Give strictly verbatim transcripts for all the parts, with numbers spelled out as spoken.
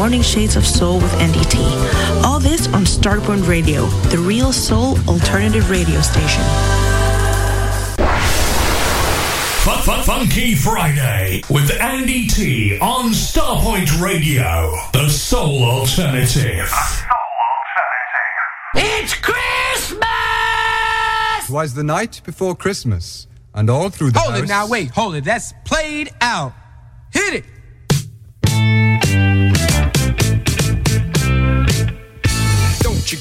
Morning Shades of Soul with Andy T. All this on Starpoint Radio, the real soul alternative radio station. Funky Friday with Andy T on Starpoint Radio, the soul alternative. Soul alternative. It's Christmas! Was the night before Christmas, and all through the house... Hold it now, wait, hold it, that's played out. Hit it! You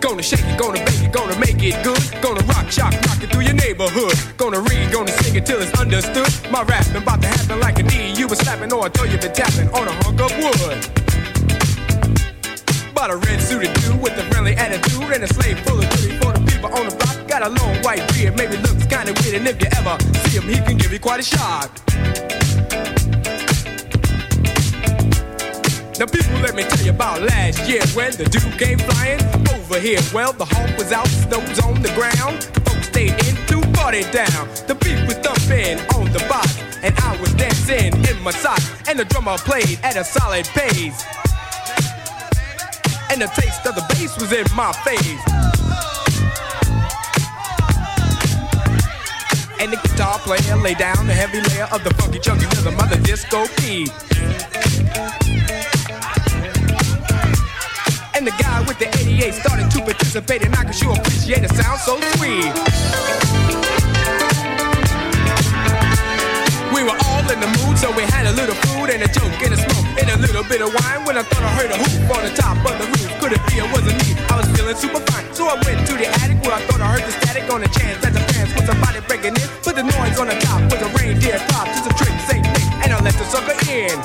Gonna shake it, gonna bake it, gonna make it good. Gonna rock, shock, rock it through your neighborhood. Gonna read, gonna sing it till it's understood. My rapping about to happen like a knee. You been slapping or I told you been tapping on a hunk of wood. Bought a red-suited dude with a friendly attitude and a slave full of three for the people on the block. Got a long white beard, maybe looks kinda weird, and if you ever see him, he can give you quite a shock. Now people, let me tell you about last year when the dude came flying over here. Well, the hawk was out, snow was on the ground. The folks stayed in, threw party down. The beat was thumping on the box, and I was dancing in my socks. And the drummer played at a solid pace, and the taste of the bass was in my face. And the guitar player laid down the heavy layer of the funky chunky rhythm of the disco beat. And the guy with the eighty-eight started to participate, and I could sure appreciate the sound so sweet. We were all in the mood, so we had a little food and a joke and a smoke and a little bit of wine. When I thought I heard a hoop on the top of the roof, could it be it wasn't me? I was feeling super fine, so I went to the attic where I thought I heard the static on the chance that the fans put somebody breaking in. Put the noise on the top with a reindeer pop, just a trick, same thing, and I let the sucker in.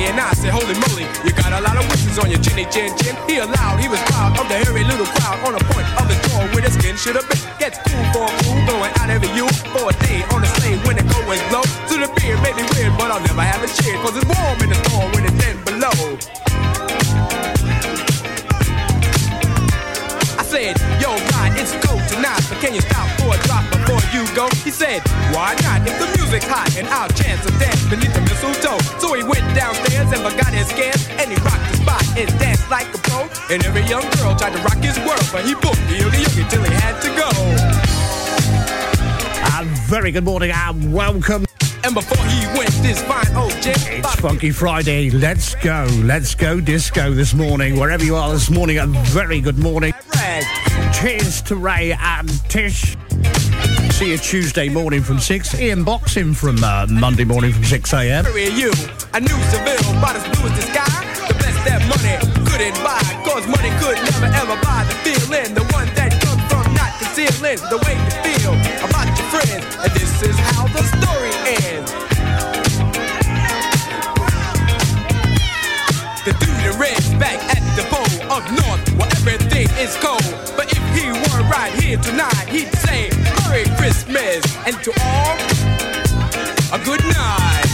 And I said, holy moly, you got a lot of wishes on your chinny chin chin. He allowed, he was proud of the hairy little crowd on the point of the door where the skin should have been. Gets cool for a fool, going out every you for a day on the slave when the cold is low. To the beer made me weird, but I'll never have a cheer, cause it's warm in the storm when it's ten below. I said, yo, Rod, it's cold tonight, but can you stop for a drop before you go? He said, why not? If the music's hot and our chance to dance beneath the mistletoe. So he went downstairs and forgot his scans, and he rocked the spot and danced like a pro. And every young girl tried to rock his world, but he booked the oogie-oogie till he had to go. And very good morning and welcome. And before he went, this fine old gent. It's Funky Friday. Let's go. Let's go disco this morning. Wherever you are this morning, a very good morning. Cheers to Ray and Tish. See you Tuesday morning from six. Ian Boxing from uh, Monday morning from six a.m. You, I knew Seville bought as blue as the sky. The best that money couldn't buy. Cause money could never ever buy the feeling. The one that comes from not concealing the way you feel about your friends. And this is how the story ends. The dude in red's back at the pole up north where everything is cold. But if he were right here tonight, he'd say Merry Christmas and to all a good night.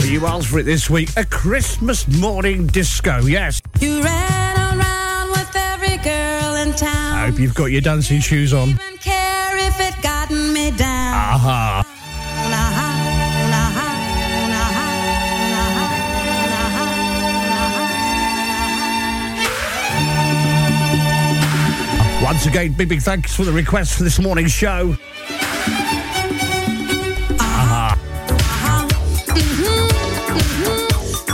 Well, you asked for it this week, a Christmas morning disco, yes. You ran around with every girl in town. I hope you've got your dancing shoes on. Aha. Once again, big, big thanks for the request for this morning's show. Aha. Aha. Mm-hmm. Mm-hmm.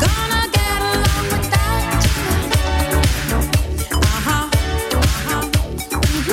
Gonna get along without you. Aha. Aha. Mm-hmm.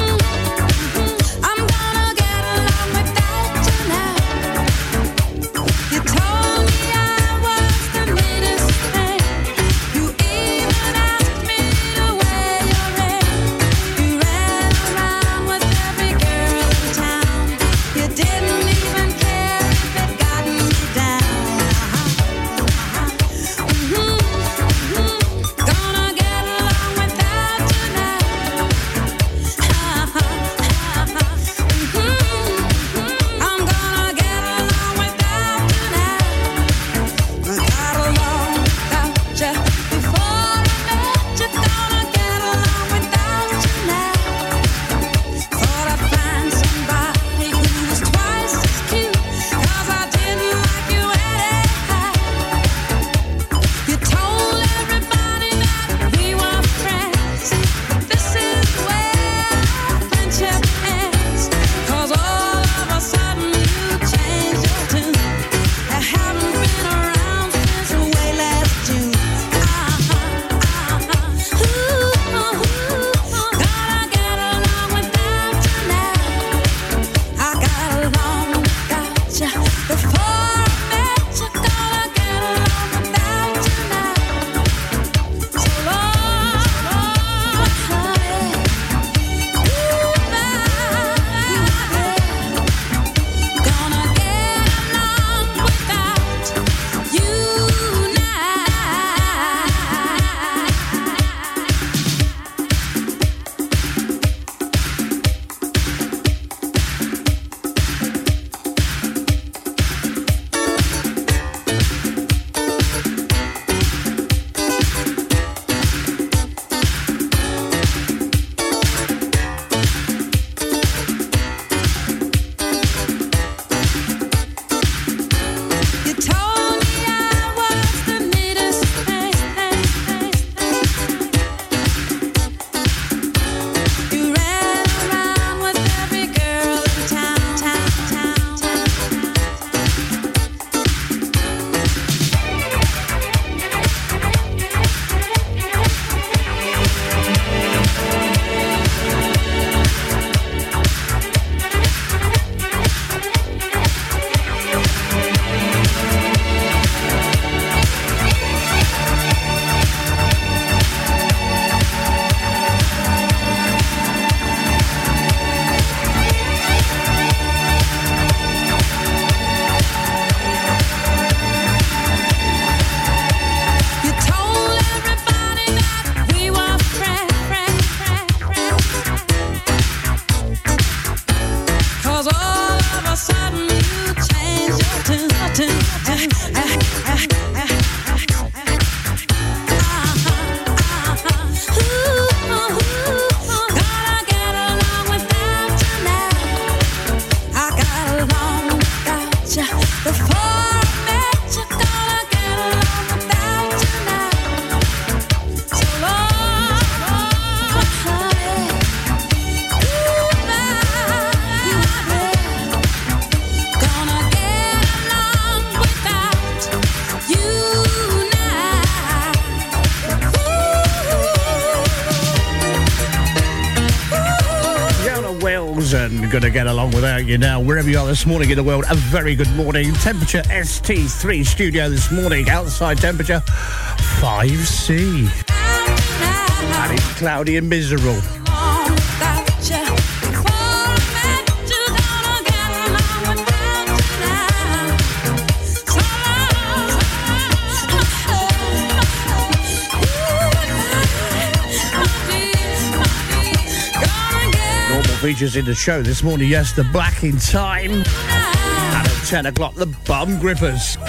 Gonna get along without you now, wherever you are this morning in the world. A very good morning. Temperature S T three studio this morning. Outside temperature five C. And it's cloudy and miserable. Features in the show this morning, yes, the Black in Time, and at ten o'clock, the Bum Grippers.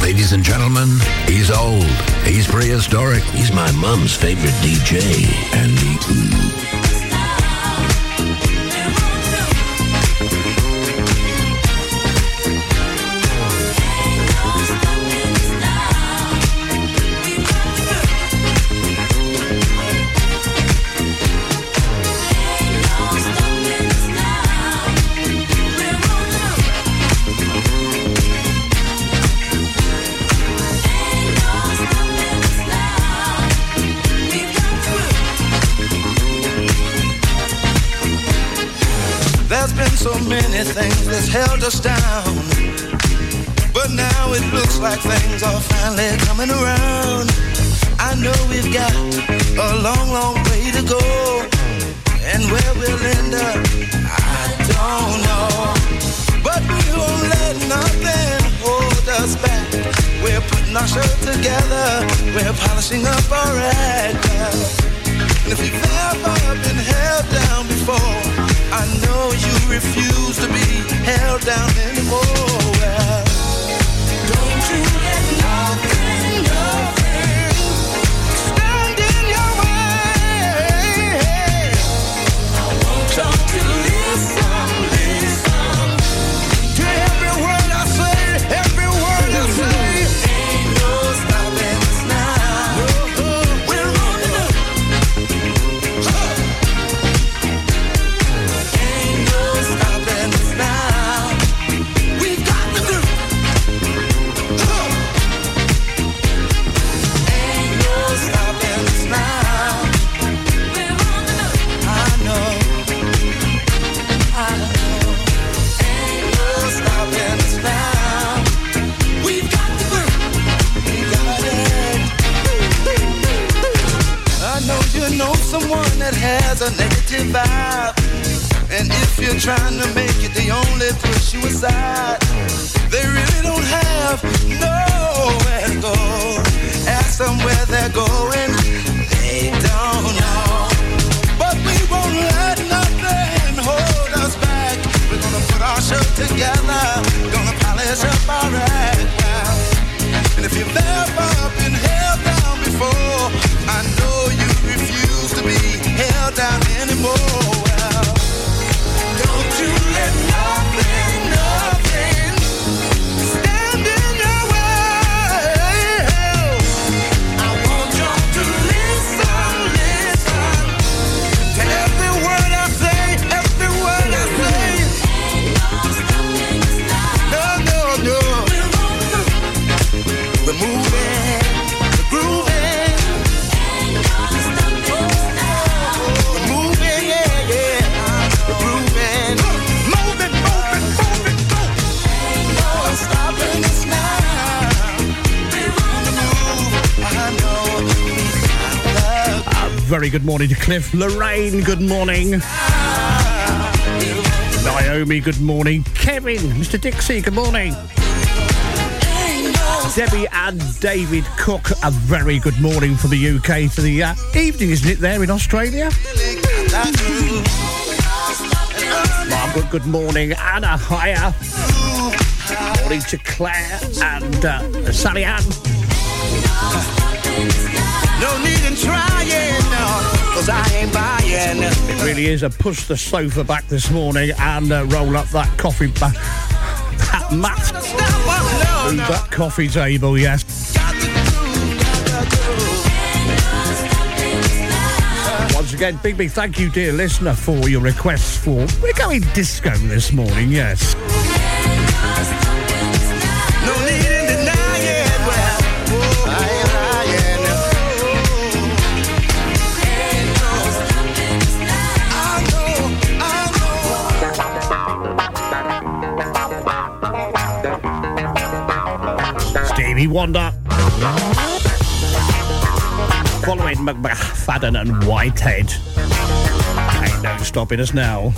Ladies and gentlemen, he's old, he's prehistoric, he's my mum's favorite D J, Andy Key. Things that's held us down, but now it looks like things are finally coming around. I know we've got a long, long way to go, and where we'll end up, I don't know. But we won't let nothing hold us back. We're putting our show together, we're polishing up our act. And if you've ever been held down before, I know you refuse to be held down anymore. Well, don't you let nothing, nothing stand in your way. I want y'all to listen, listen to every word I say, every word I say. Ain't no stopping us now. No. Someone that has a negative vibe, and if you're trying to make it, they only push you aside. They really don't have nowhere to go. Ask them where they're going, they don't know. But we won't let nothing hold us back. We're gonna put our show together, gonna polish up our act now. And if you've ever been held down before, I know you refuse to be held down anymore. Well, don't you let nothing, nothing stand in your way. I want your very good morning to Cliff. Lorraine, good morning. Naomi, good morning. Kevin, Mister Dixie, good morning. Debbie and David Cook, a very good morning from the U K to the uh, evening, isn't it, there in Australia? Margaret, good morning. Anna, hiya. Good morning to Claire and uh, Sally Ann. No need in trying, because I ain't buying. It really is a push the sofa back this morning and uh, roll up that coffee back. That mat. Stop, no, no. That coffee table, yes. Got to do, got to do. Once again, big, big thank you, dear listener, for your requests for... We're going disco this morning, yes. Wonder following McFadden and Whitehead. Ain't no stopping us now.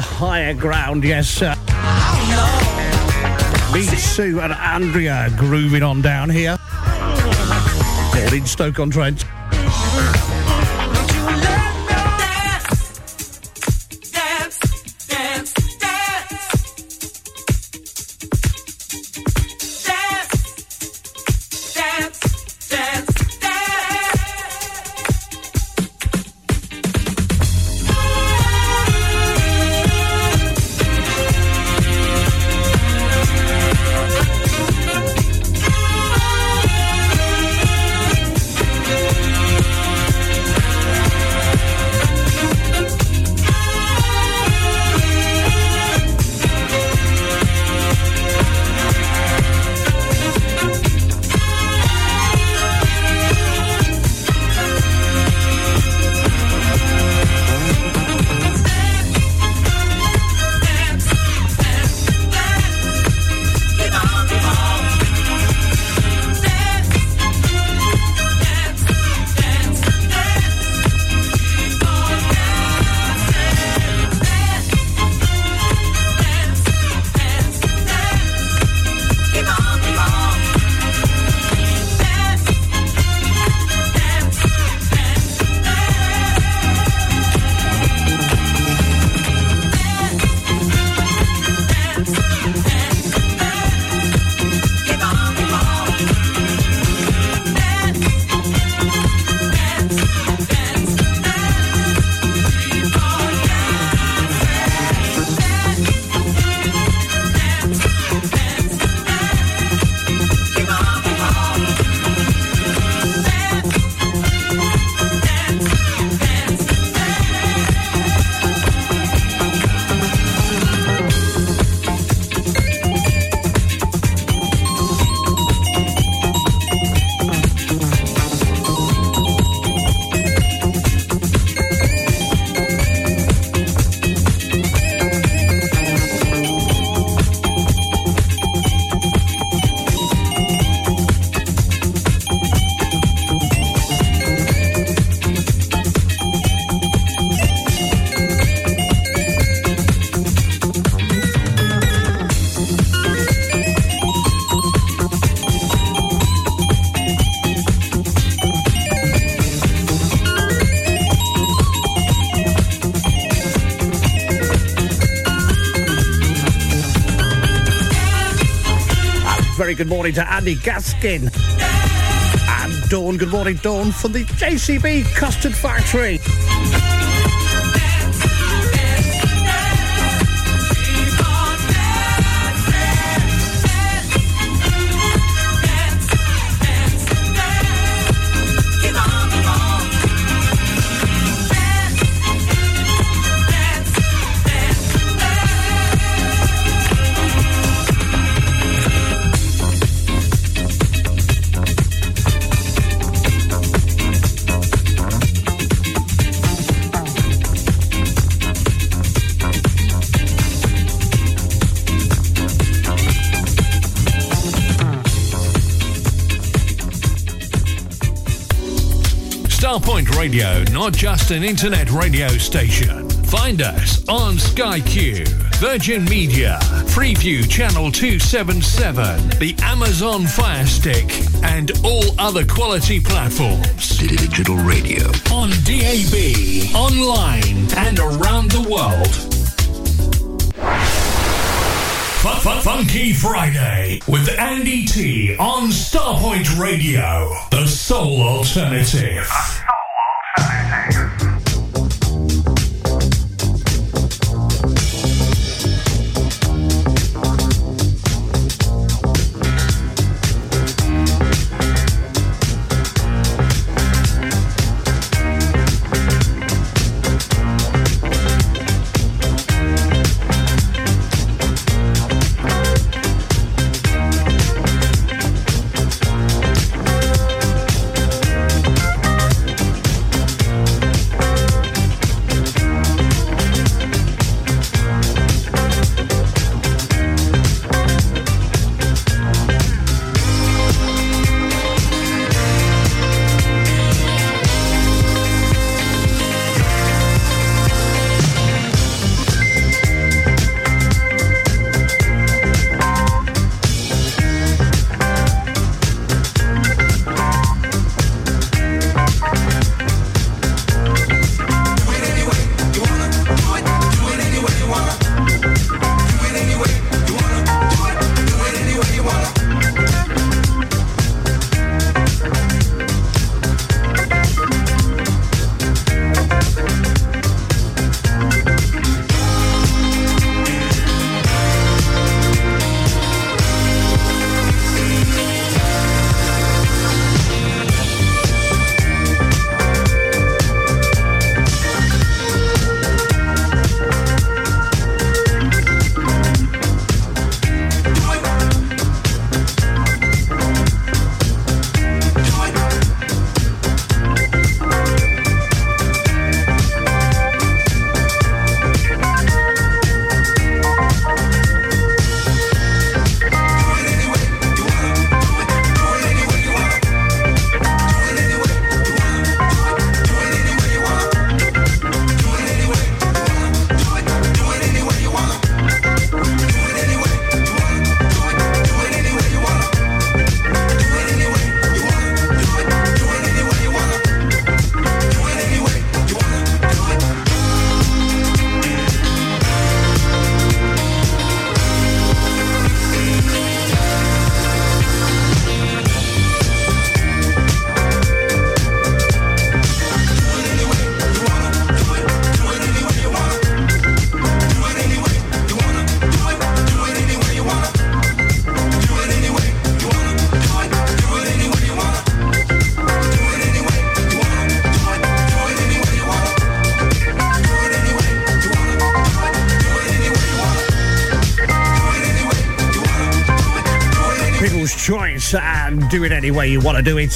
Higher ground, yes, sir. Oh, no. Me, Sue and Andrea grooving on down here. Born in Stoke-on-Trent. very good morning to Andy Gaskin. And Dawn, good morning, Dawn, from the J C B Custard Factory. Starpoint Radio, not just an internet radio station. Find us on SkyQ, Virgin Media, Freeview Channel two seventy-seven, the Amazon Fire Stick, and all other quality platforms. Digital radio. On D A B, online, and around the world. Funky Friday with Andy T on Starpoint Radio, the soul alternative. And do it any way you want to do it.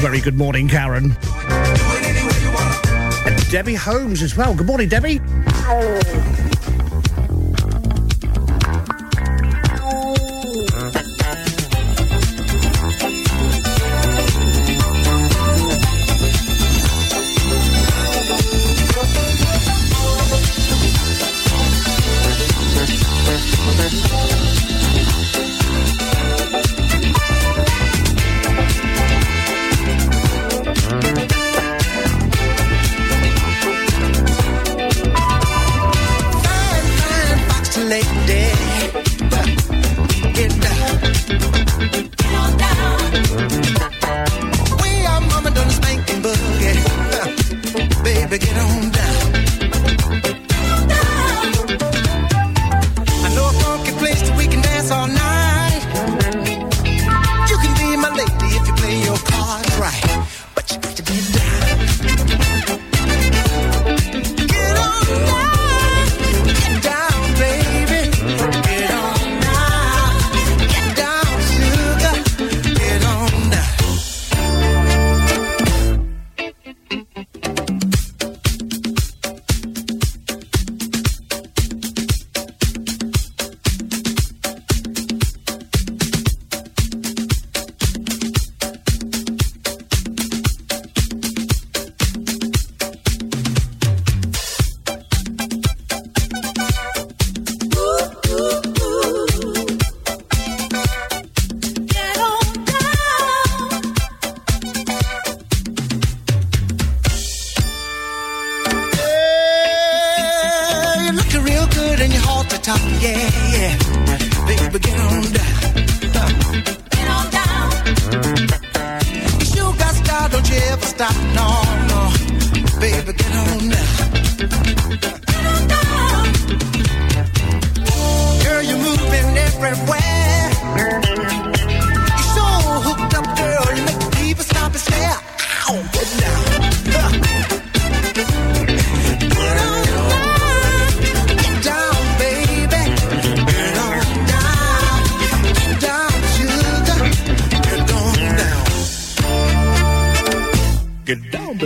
Very good morning, Karen. And Debbie Holmes as well. Good morning, Debbie.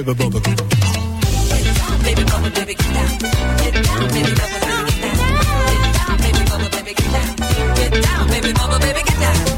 baby bubble. Get down, baby bubble, baby, get down. Get down, baby bubble, baby, get down. Get down, baby bubble, baby, get down. Get down, baby bubble, baby, get down.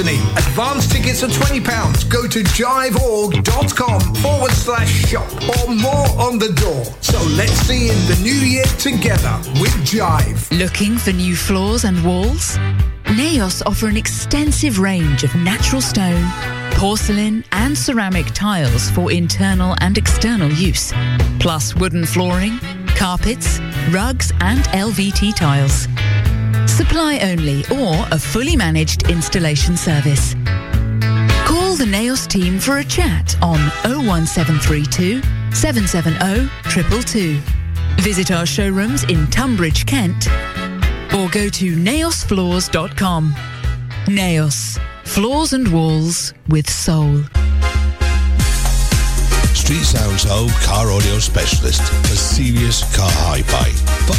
Advanced tickets are twenty pounds. Go to jive org dot com forward slash shop or more on the door. So let's see in the new year together with Jive. Looking for new floors and walls? Neos offer an extensive range of natural stone, porcelain and ceramic tiles for internal and external use, plus wooden flooring, carpets, rugs and L V T tiles. Supply only or a fully managed installation service. Call the Neos team for a chat on oh one seven three two, seven seven oh, two two two. Visit our showrooms in Tunbridge, Kent or go to neos floors dot com. Neos, floors and walls with soul. Street Sounds Home Car Audio Specialist for serious car hi-fi. For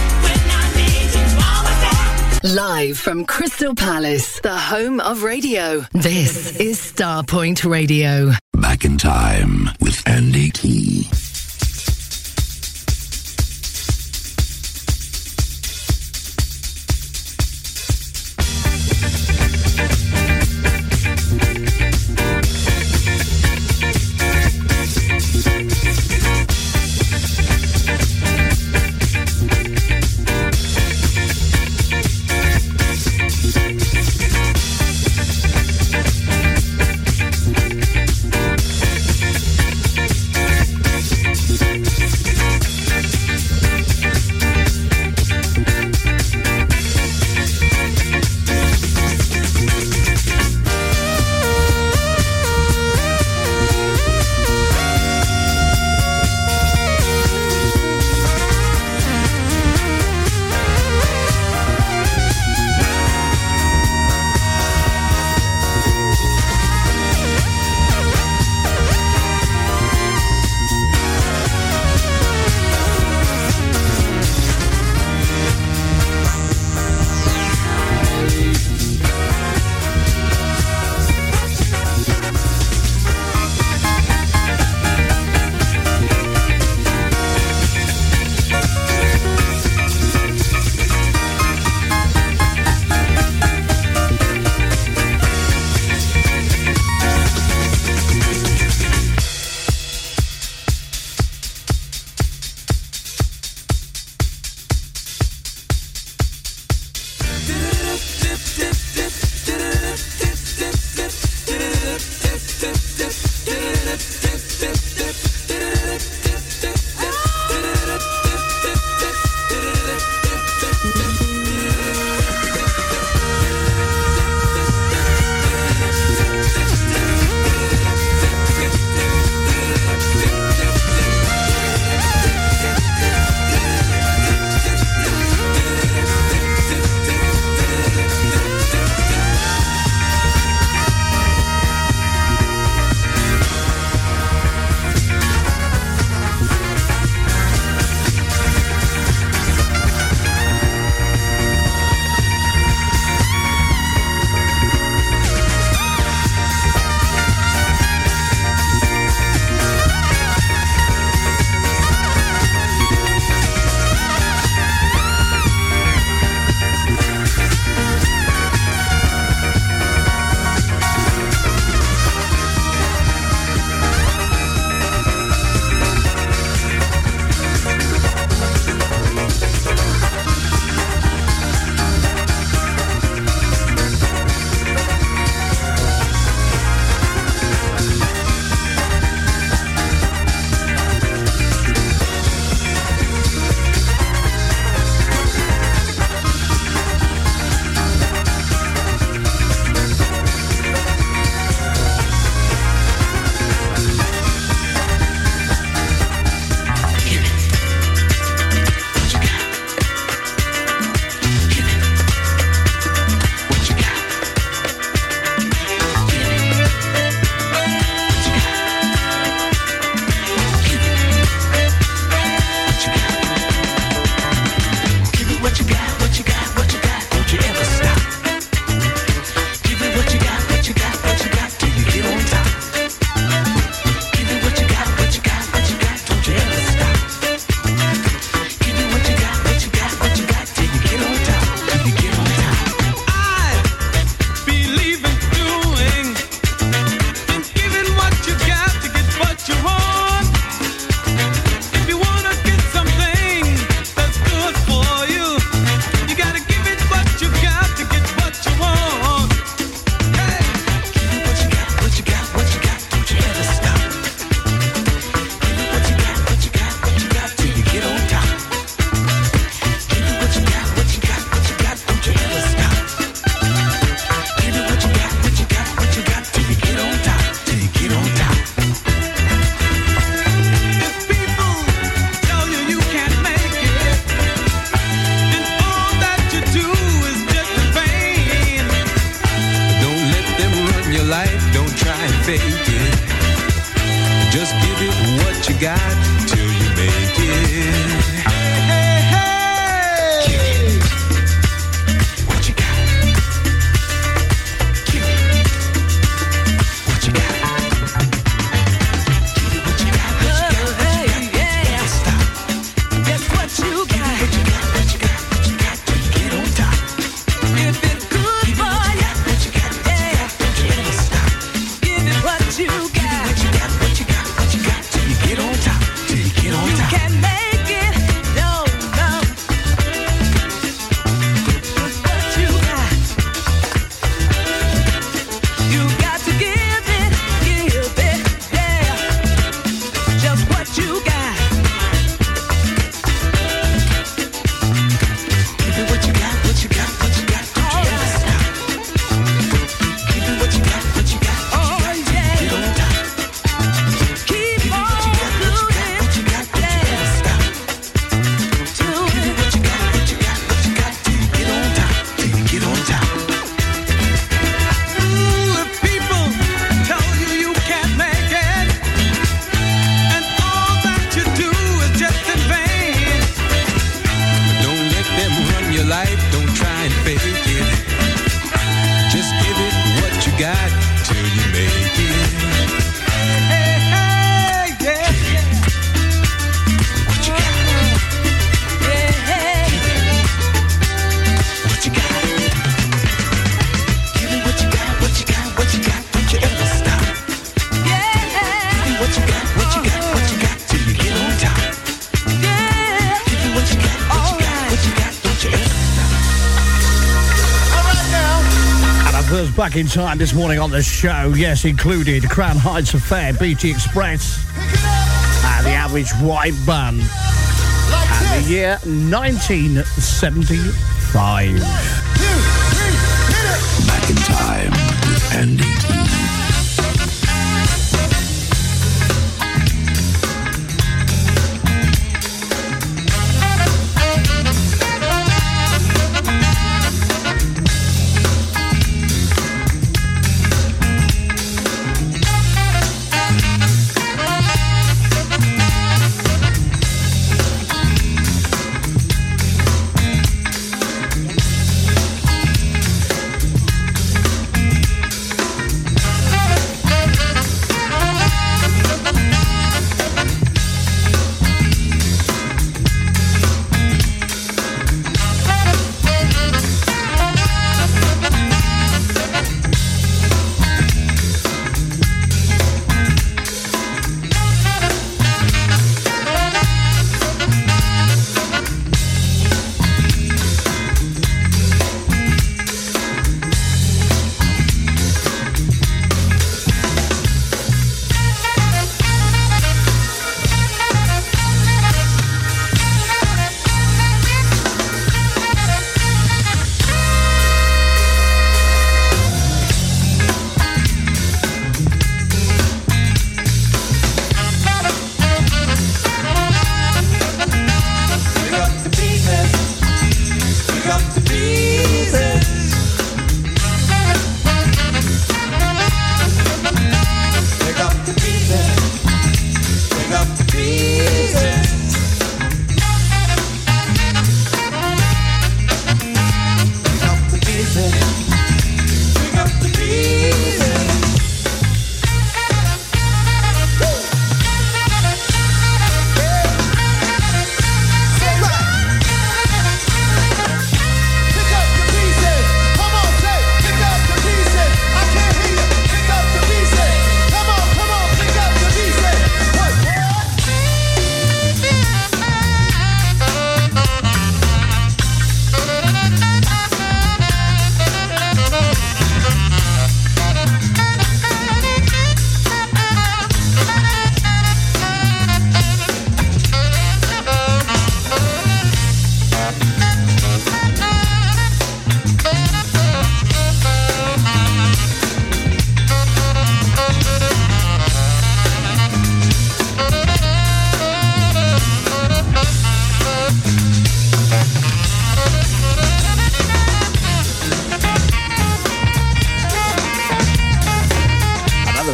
Live from Crystal Palace, the home of radio. This is Starpoint Radio. Back in time with Andy Key. Don't try and fake it. Just give it what you got till you make it. Hey, hey, hey. Give it what you got. Give it what you got. Give it what you got. What you got. What you got. Don't stop. That's what you got. What you got. What you got. What you got. Till you get on top. If it's good for you, what you got. What you got. Don't stop. Give it what you got. What you got. What you got. What you got. Till you get on top. Till you get on top. You can make. Back in time this morning on the show, yes, included Crown Heights Affair, B T Express, and the Average White Band, and the year nineteen seventy-five. Back in time with Andy T.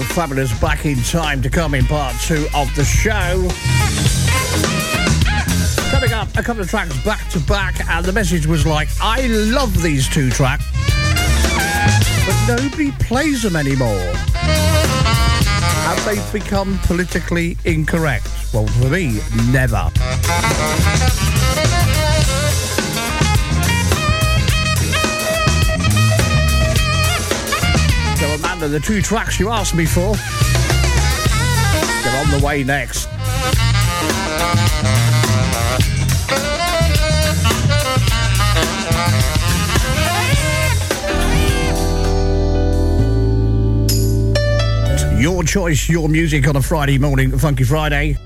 fabulous Back in Time to come in part two of the show. Coming up, a couple of tracks back to back, and the message was like, I love these two tracks, but nobody plays them anymore. Have they become politically incorrect? Well, for me, never. So, Amanda, the two tracks you asked me for, they're on the way next. Your choice, your music on a Friday morning, Funky Friday.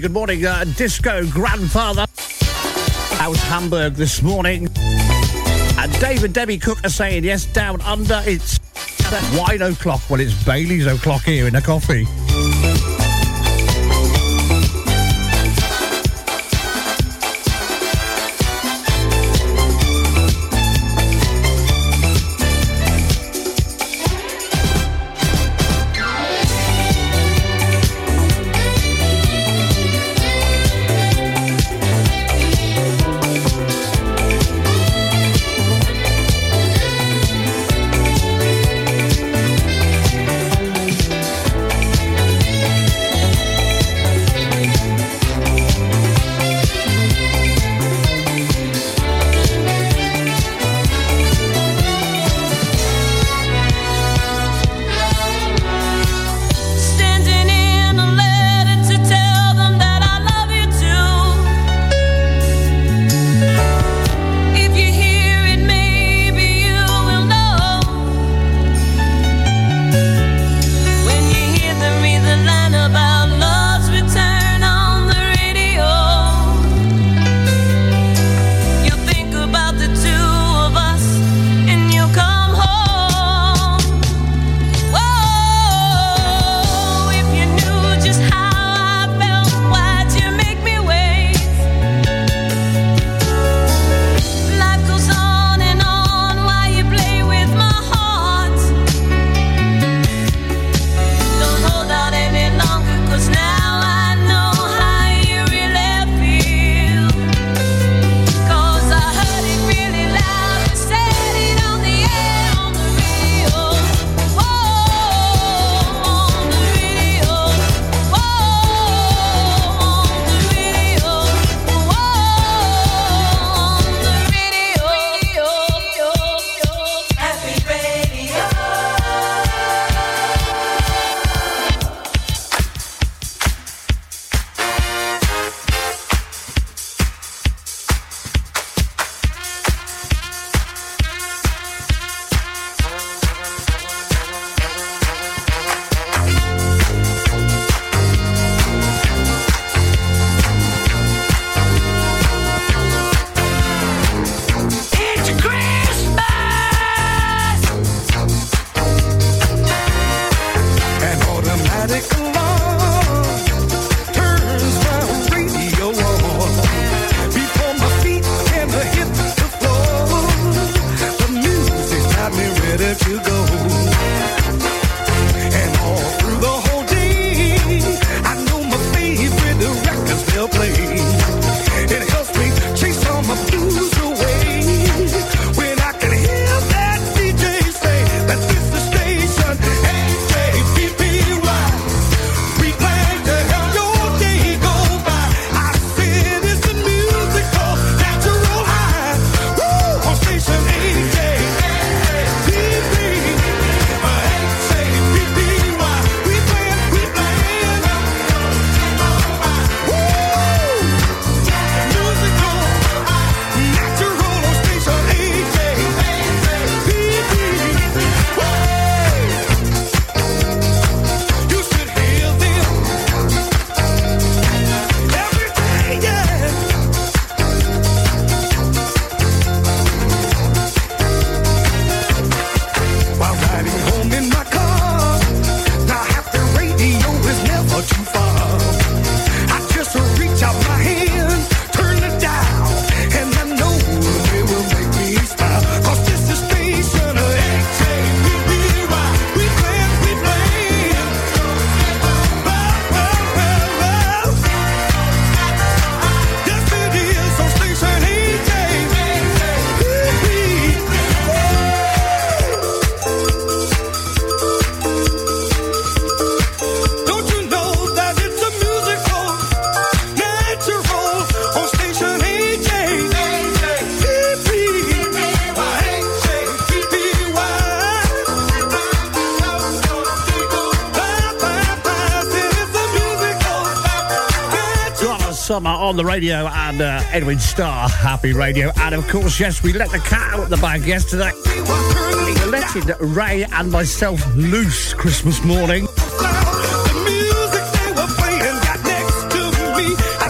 Good morning, uh, Disco Grandfather. Out Hamburg this morning. And Dave and Debbie Cook are saying, yes, down under, it's wine o'clock. Well, it's Bailey's o'clock here in the coffee. summer on the radio, and uh, Edwin Starr, Happy Radio. And of course, yes, we let the cat out of the bag yesterday. We letting Ray and myself loose Christmas morning.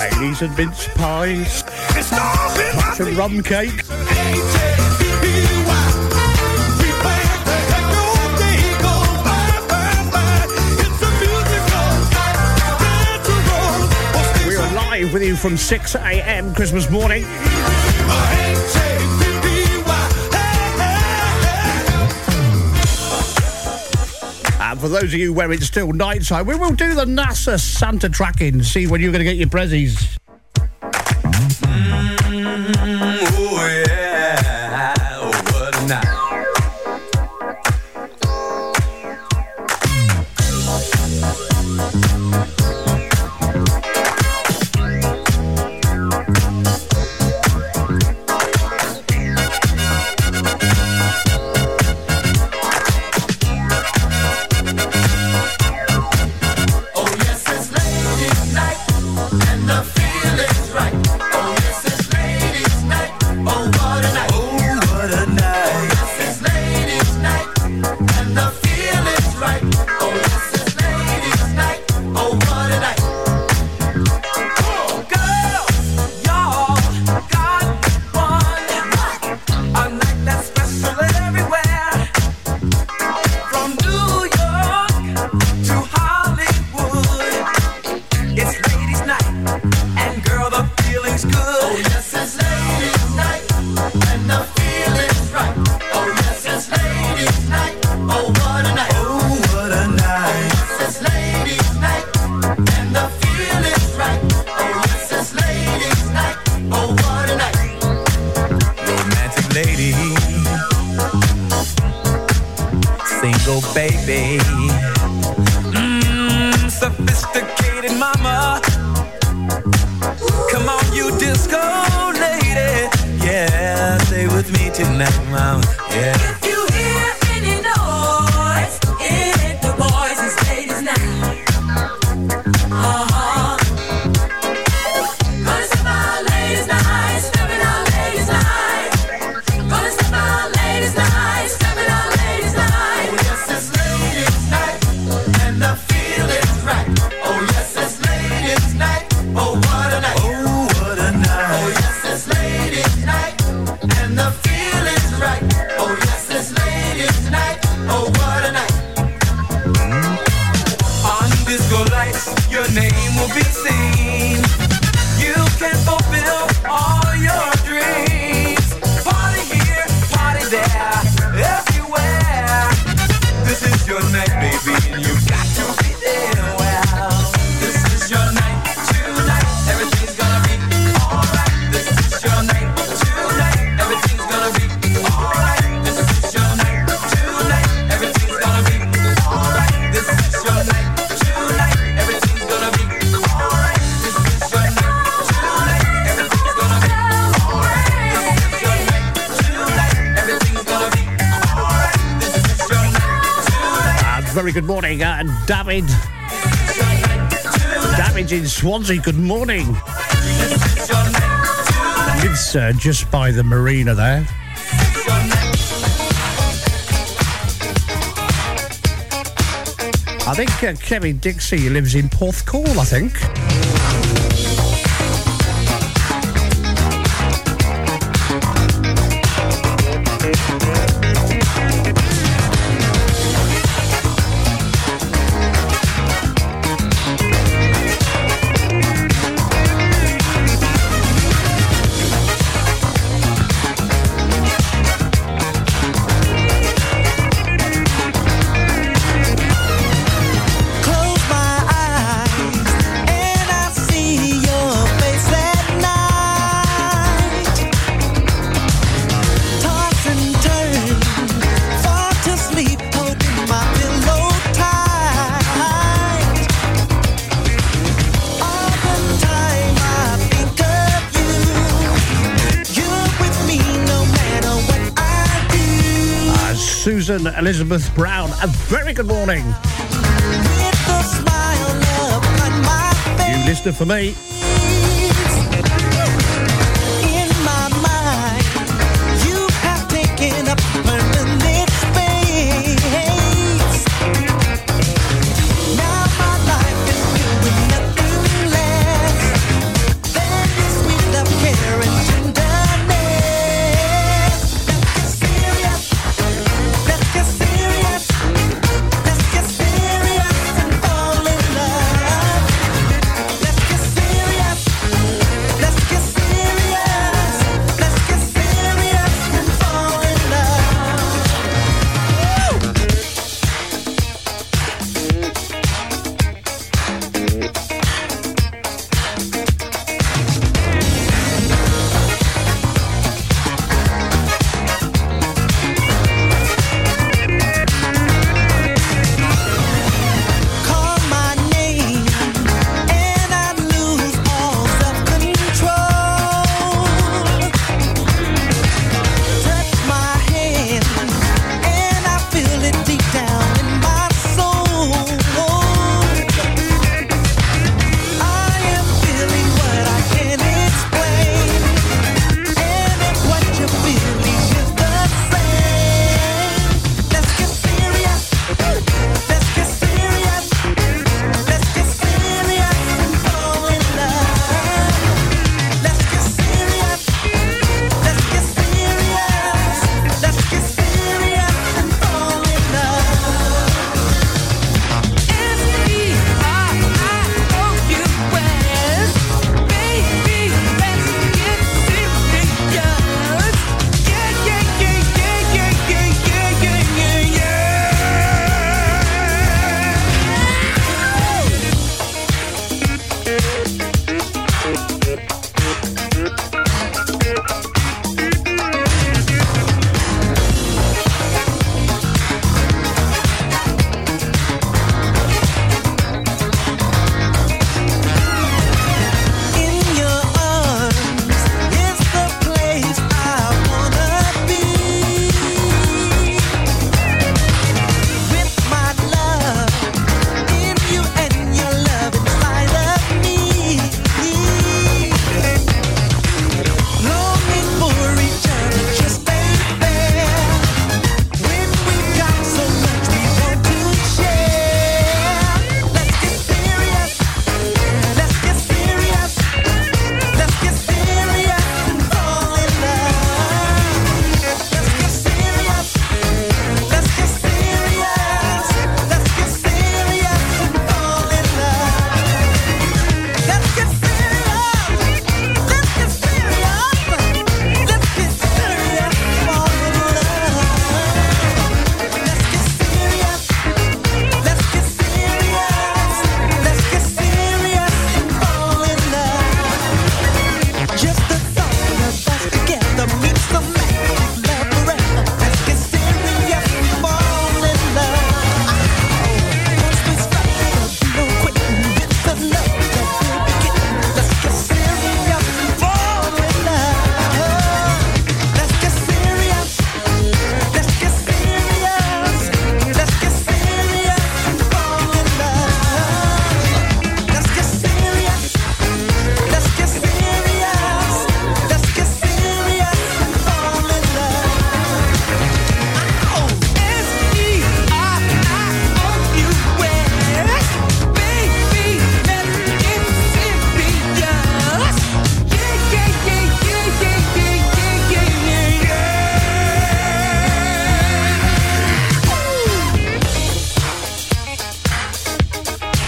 Ladies and mince pies, lots of rum cake. With you from six a.m. Christmas morning. And for those of you where it's still night time, we will do the NASA Santa tracking, see when you're going to get your prezzies. Mm, oh yeah, what a night. David. David in Swansea, good morning. It's uh, just by the marina there. I think uh, Kevin Dixie lives in Porthcawl, I think. Elizabeth Brown, a very good morning. With a smile up on my face. New listener for me.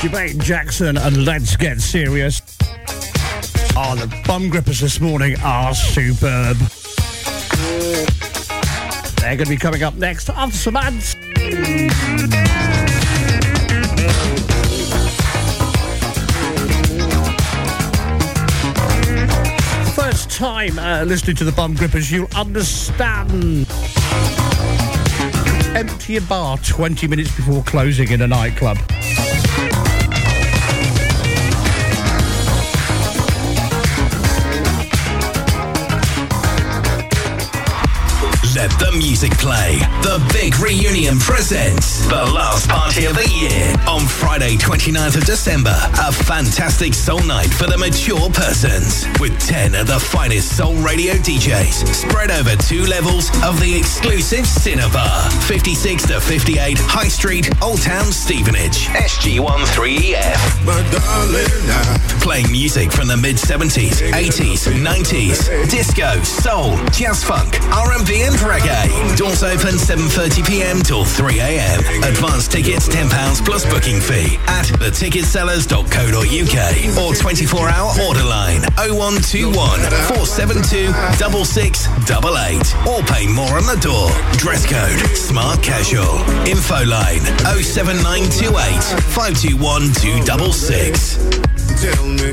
Jermaine Jackson and Let's Get Serious. Oh, the bum grippers this morning are superb. They're going to be coming up next after some ads. First time uh, listening to the bum grippers, you'll understand. Empty your bar twenty minutes before closing in a nightclub. Let the music play. The Big Reunion presents the last party of the year. On Friday, twenty-ninth of December, a fantastic soul night for the mature persons with ten of the finest soul radio D Js spread over two levels of the exclusive Cinnabar, fifty-six to fifty-eight High Street, Old Town, Stevenage, S G one three E F. My darling, nah. Playing music from the mid-seventies, eighties, nineties, disco, soul, jazz funk, R and B and reggae. Doors open seven thirty p m till three a m. Advanced tickets ten pounds plus booking fee at the ticket sellers dot co dot u k or twenty-four hour order line oh one two one, four seven two, six six eight eight or pay more on the door. Dress code smart casual. Info line oh seven nine two eight, five two one, two six six. Tell me.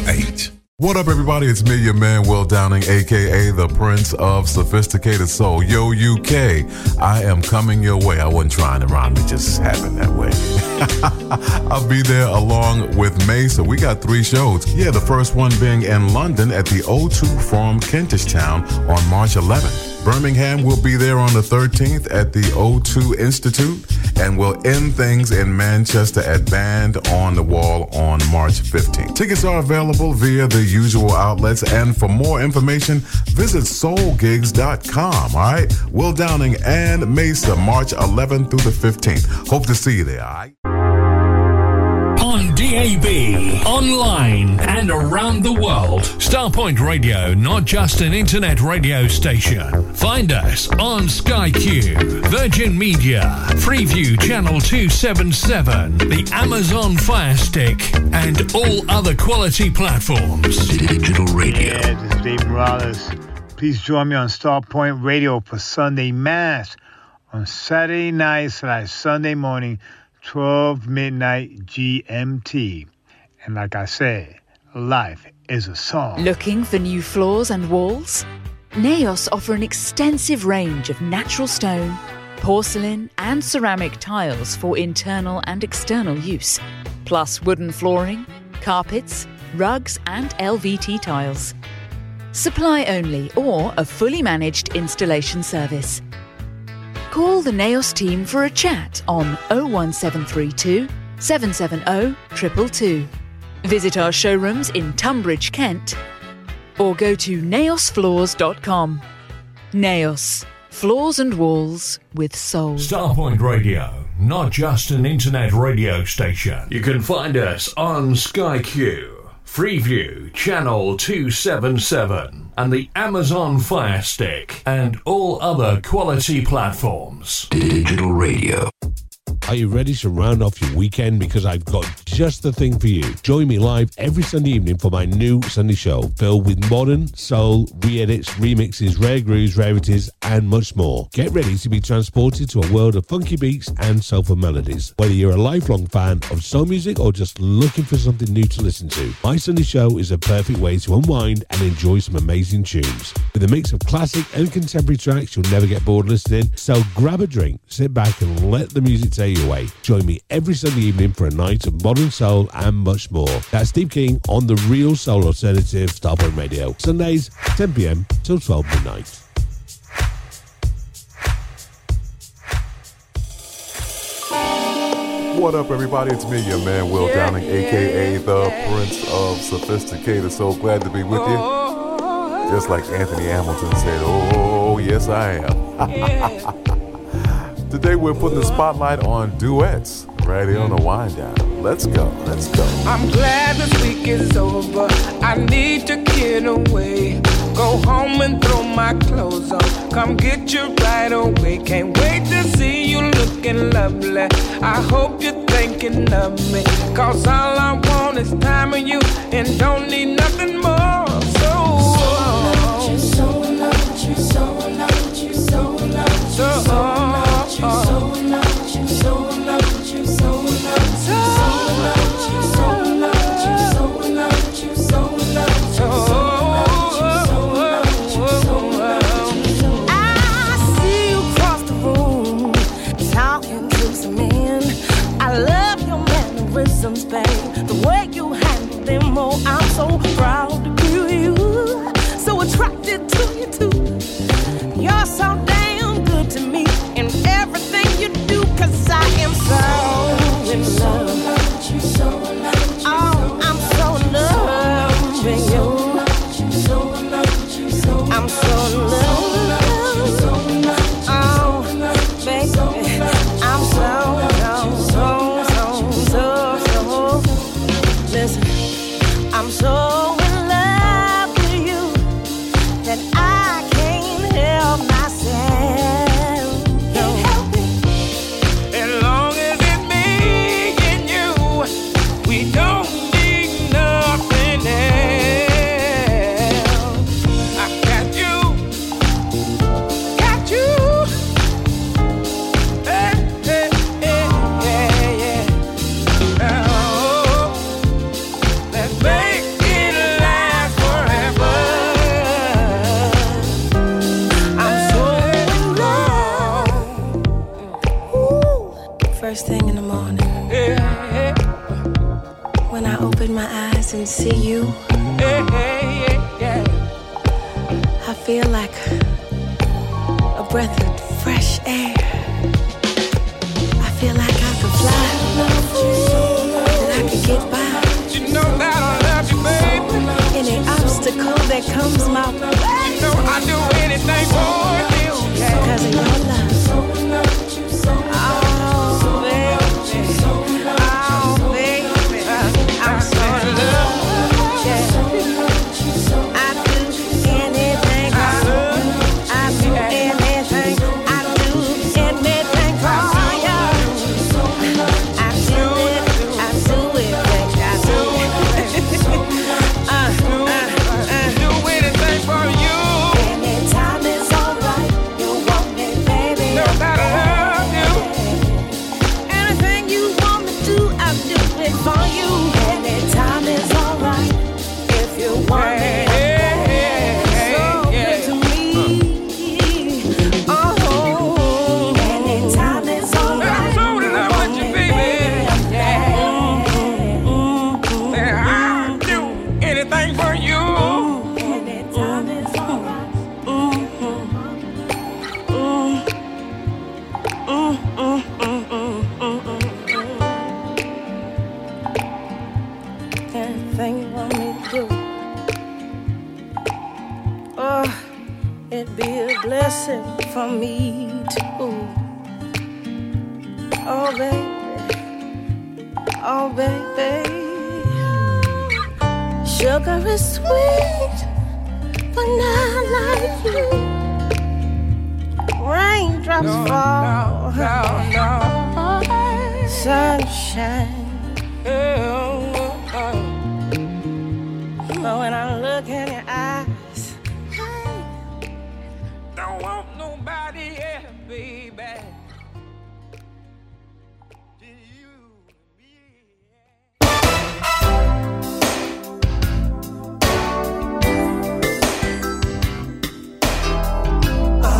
Eight. What up, everybody? It's me, your man, Will Downing, a k a the Prince of Sophisticated Soul. Yo, U K, I am coming your way. I wasn't trying to rhyme. It just happened that way. I'll be there along with Mesa. We got three shows. Yeah, the first one being in London at the O two Forum, Kentish Town on March eleventh. Birmingham will be there on the thirteenth at the O two Institute, and we'll end things in Manchester at Band on the Wall on March fifteenth. Tickets are available via the usual outlets, and for more information, visit soul gigs dot com, all right? Will Downing and Mesa, March eleventh through the fifteenth. Hope to see you there, all right? On D A B, online, and around the world. Starpoint Radio, not just an internet radio station. Find us on SkyQ, Virgin Media, Freeview Channel two seventy-seven, the Amazon Fire Stick, and all other quality platforms. Digital radio. Yeah, this is Dave Morales. Please join me on Starpoint Radio for Sunday Mass on Saturday night slash Sunday morning, twelve midnight G M T. And like I said, life is a song. Looking for new floors and walls? Neos offer an extensive range of natural stone, porcelain and ceramic tiles for internal and external use, plus wooden flooring, carpets, rugs and L V T tiles. Supply only or a fully managed installation service. Call the Neos team for a chat on oh one seven three two, seven seven oh, two two two. Visit our showrooms in Tunbridge, Kent, or go to neos floors dot com. Neos, floors and walls with soul. Starpoint Radio, not just an internet radio station. You can find us on SkyQ, Freeview Channel two seventy-seven, and the Amazon Fire Stick, and all other quality platforms. Digital radio. Are you ready to round off your weekend? Because I've got just the thing for you. Join me live every Sunday evening for my new Sunday show, filled with modern, soul, re-edits, remixes, rare grooves, rarities, and much more. Get ready to be transported to a world of funky beats and soulful melodies. Whether you're a lifelong fan of soul music or just looking for something new to listen to, my Sunday show is a perfect way to unwind and enjoy some amazing tunes. With a mix of classic and contemporary tracks, you'll never get bored listening. So grab a drink, sit back, and let the music take you away. Join me every Sunday evening for a night of modern soul and much more. That's Steve King on The Real Soul Alternative, Starpoint Radio. Sundays, ten p m till twelve midnight. What up, everybody? It's me, your man, Will Downing, a k a. the Prince of Sophisticated. So glad to be with you. Just like Anthony Hamilton said, oh, yes, I am. Today, we're putting the spotlight on duets right here on the wind down. Let's go. Let's go. I'm glad this week is over. I need to get away. Go home and throw my clothes on. Come get you right away. Can't wait to see you looking lovely. I hope you're thinking of me, 'cause all I want is time with you, and don't need nothing more. So I so you, so loved you, so loved you, so loved you, so loved you, so loved you, so loved you, so loved you, so loved you, so loved you, so loved you, so loved you, so so proud to be with you, so attracted to you too. You're so damn good to me, and everything you do, 'cause I am so in love. Oh, I'm so in love with you. I'm so in love. Oh, baby, I'm so, so, so, so, so, so. Listen. I'm so in love with you that I can't help myself. Can't help it. As long as it's me and you, we don't need nothing else. I got you, got you. Hey, hey, hey, yeah, yeah. Oh, let's make. First thing in the morning, yeah, yeah. When I open my eyes and see you, yeah, yeah, yeah. I feel like a breath of fresh air. I feel like I could fly, that I could get by. You know that I love you, babe. Any obstacle that comes my way, you know I do anything for you, 'cause of your love. Oh, for me too. Oh baby, oh baby. Sugar is sweet, but not like you. Raindrops no, fall, no, no, no. Sunshine. Oh, oh, oh. But when I look at your eyes, don't want nobody else, baby. Did you, me, yeah. Oh, oh.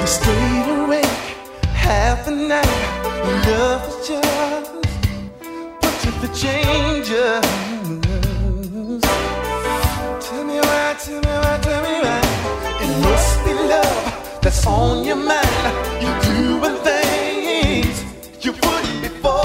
You stayed awake half the night. Your love was yours, but took the changes. Tell me why, tell me why, tell me why. It must be love that that's on your mind. You're doing things you wouldn't before.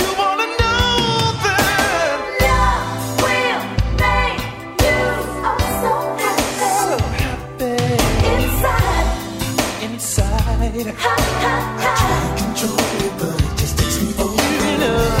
You want to know that love will make you oh so happy. So happy. Inside. Inside. Ha, ha, ha. I try to control it, but it just takes me over. You know.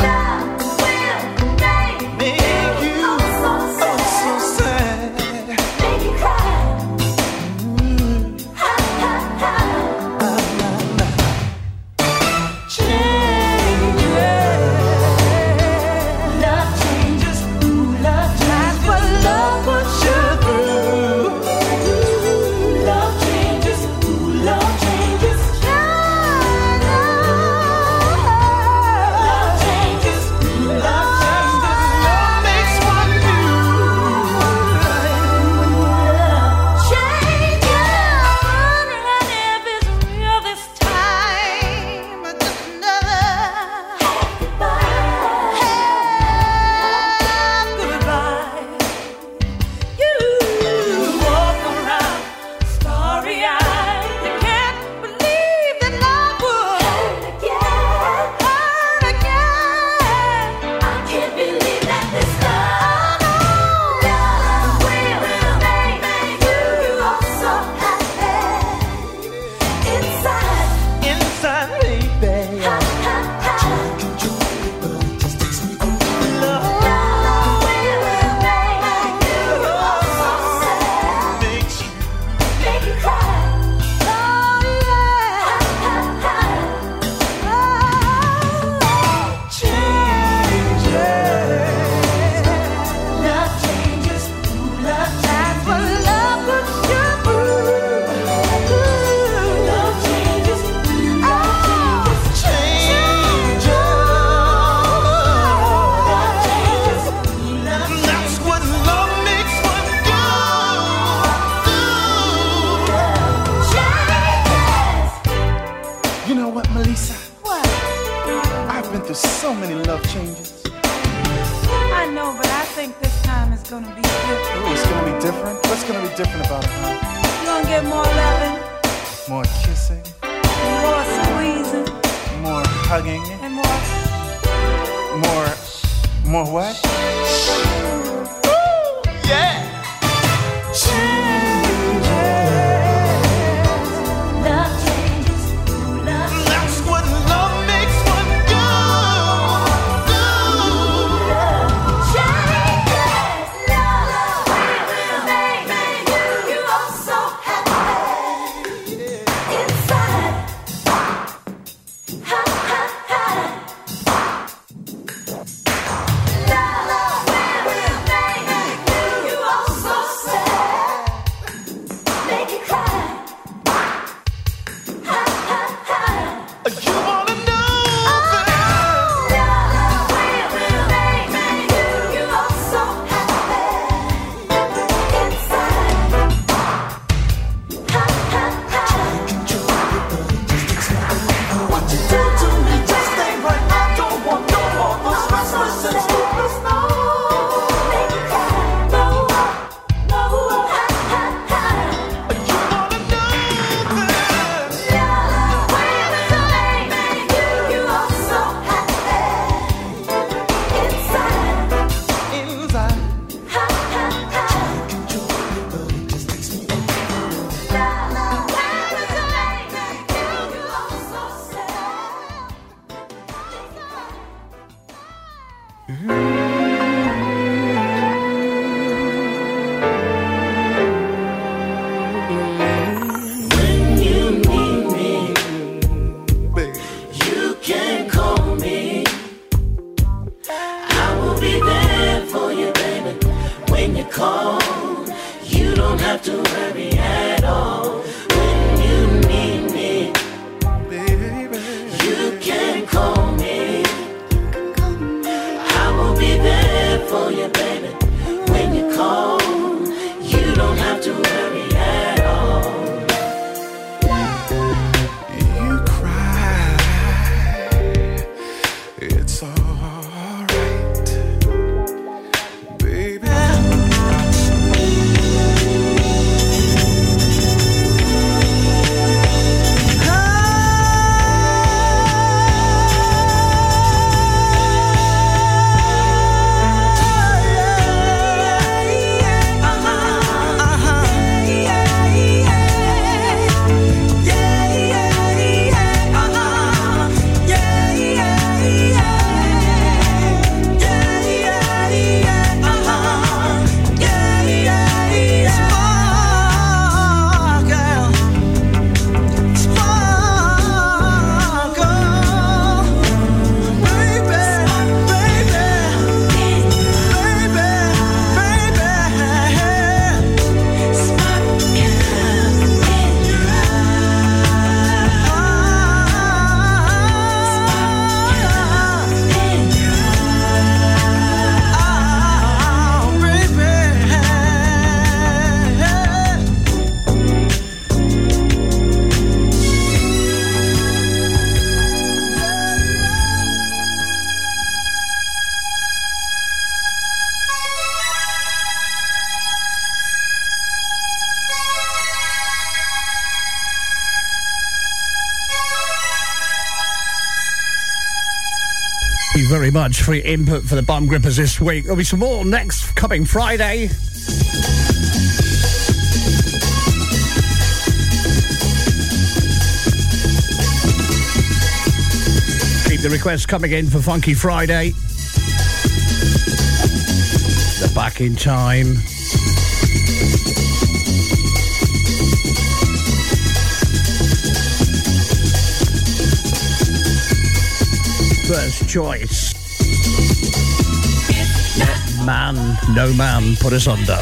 very much for your input for the bum grippers this week. There'll be some more next coming Friday. Keep the requests coming in for Funky Friday. They're back in time. First choice. Let man, no man put us under.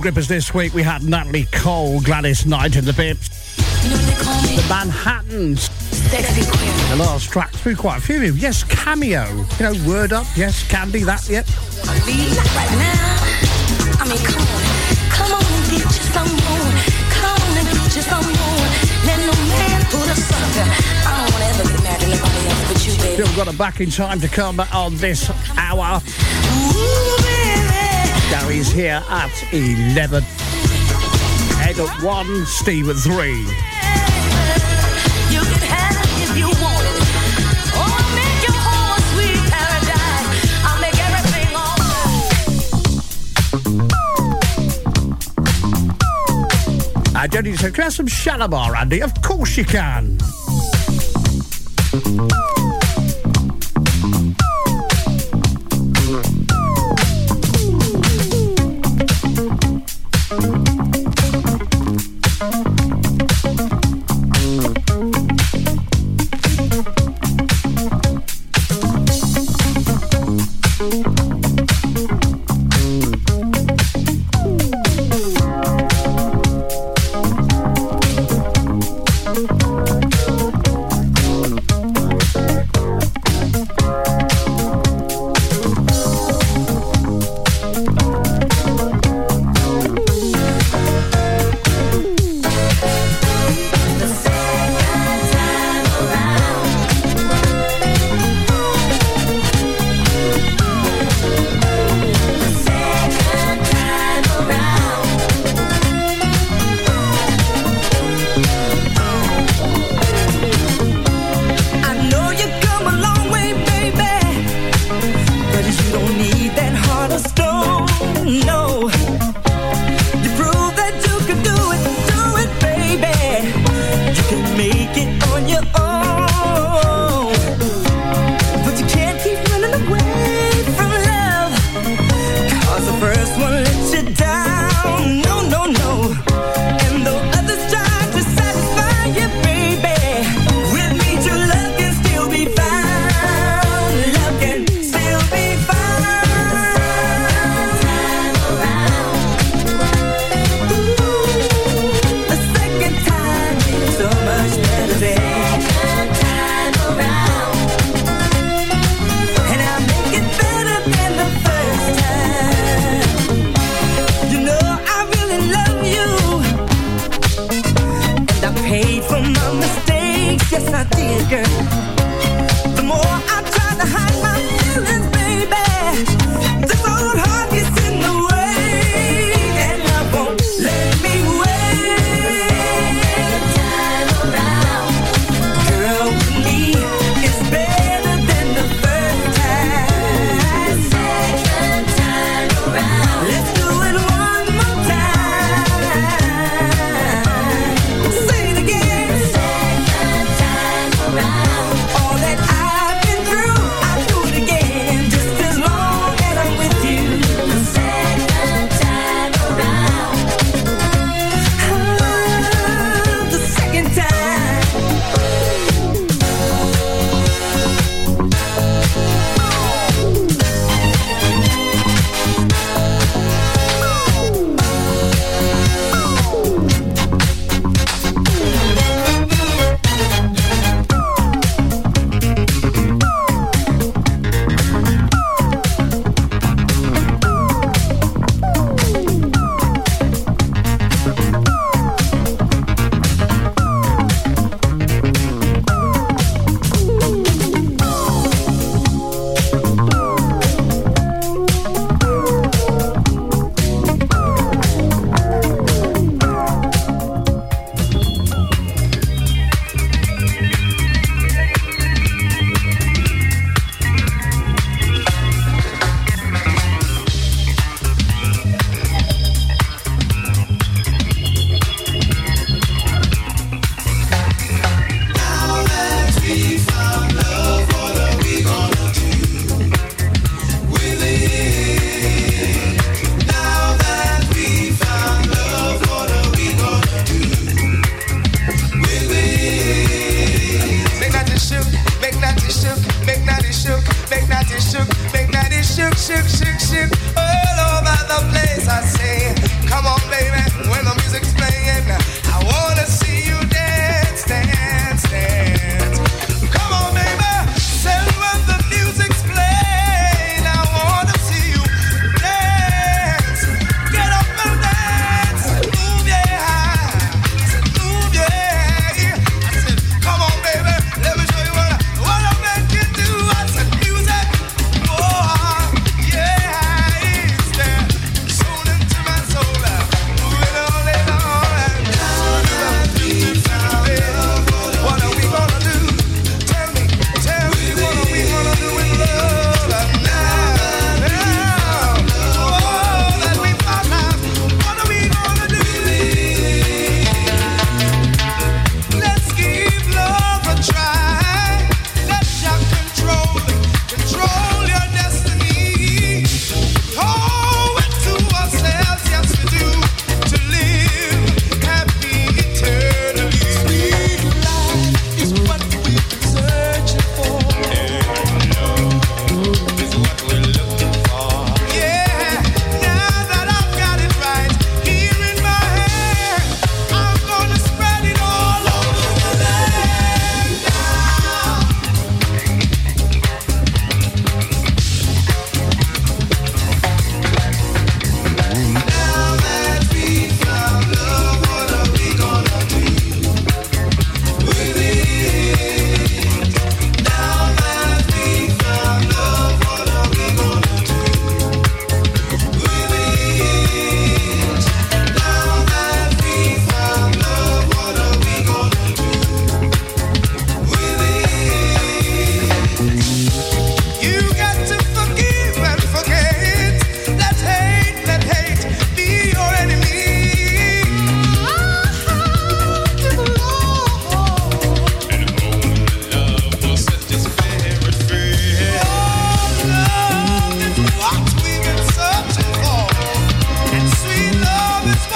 Grippers this week, we had Natalie Cole, Gladys Knight and the Bips, you know they call me? The Manhattans. Sexy queer. The last track through quite a few. Yes, Cameo. You know, Word Up. Yes, Candy. That. Yep. I mean, not right now. I mean, come on, come on and get you some more. Come on and get you some more. Let no man put a sucker. I don't want to ever be married to nobody else but you, baby. Still got a back in time to come on this hour. Ooh, Gary's here at eleven, Ed at one, Steve at three. And Jenny said, can I have some Cinnabar, Andy? Of course you can. Thank you. make that it shook, make that it shook, make that it shook, shook, shook, shook, all over the place. I say, come on, baby, when the music's playing, I wanna see you dance, dance, dance. Come on, baby, say when the music's playing, I wanna see you dance. Get up and dance, move your hands, move your hands. I said, come on, baby, let me show you what I wanna make you do. I said, music, oh yeah, it's there, soul into my soul, moving all and all and down and down. What are we gonna do? Tell me, tell me, what are we gonna do with love and now? Now, oh, that we found out, what are we gonna do? Let's give love a try. Let your control control your destiny. Owe it to ourselves, yes we do, to live happy eternally. Sweet life is what we've been searching for. And love is what we're looking for. Yeah, now that I've got it right here in my hand, I'm gonna spread it all over the land now. Now that we found love, what are we gonna do with it?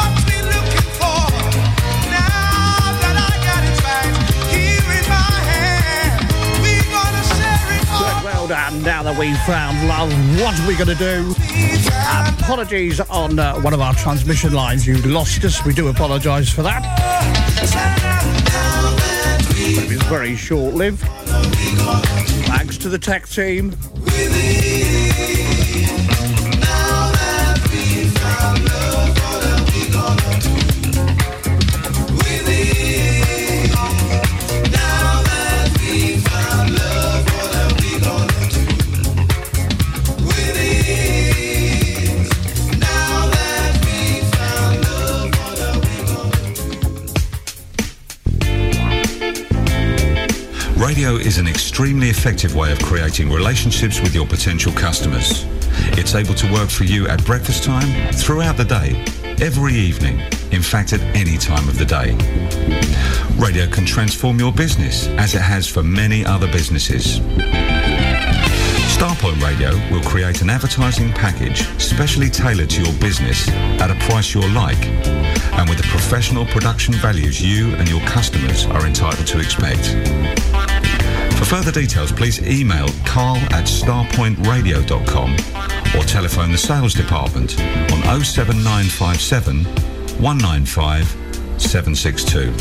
Now that we found love, what are we gonna do with it? Now that we found love, what are we gonna do with it? You got to forgive and forget. Let hate, let hate be your enemy. Love is what we've been searching for, and sweet love is what we're looking for. Now that I got it right here in my hand, we're gonna share it all. Well done. Now that we've found love, what are we going to do? Apologies on uh, one of our transmission lines. You lost us. We do apologise for that. But it was very short-lived. Thanks to the tech team. Radio is an extremely effective way of creating relationships with your potential customers. It's able to work for you at breakfast time, throughout the day, every evening, in fact at any time of the day. Radio can transform your business as it has for many other businesses. Starpoint Radio will create an advertising package specially tailored to your business at a price you'll like and with the professional production values you and your customers are entitled to expect. For further details, please email carl at starpointradio dot com or telephone the sales department on oh seven nine five seven, one nine five, seven six two.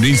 Need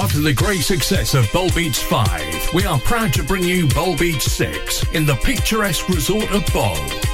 After the great success of Bol Beach five, we are proud to bring you Bol Beach six in the picturesque resort of Bol.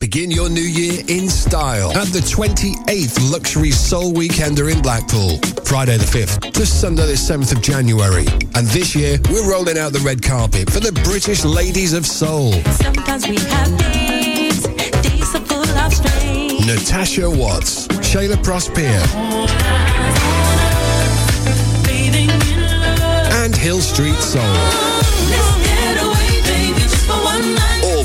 Begin your new year in style at the twenty-eighth Luxury Soul Weekender in Blackpool, Friday the fifth to Sunday the seventh of January. And this year, we're rolling out the red carpet for the British Ladies of Soul. Sometimes we have days, days are full of strain. Natasha Watts, Shayla Prosper, and Hill Street Soul. Oh,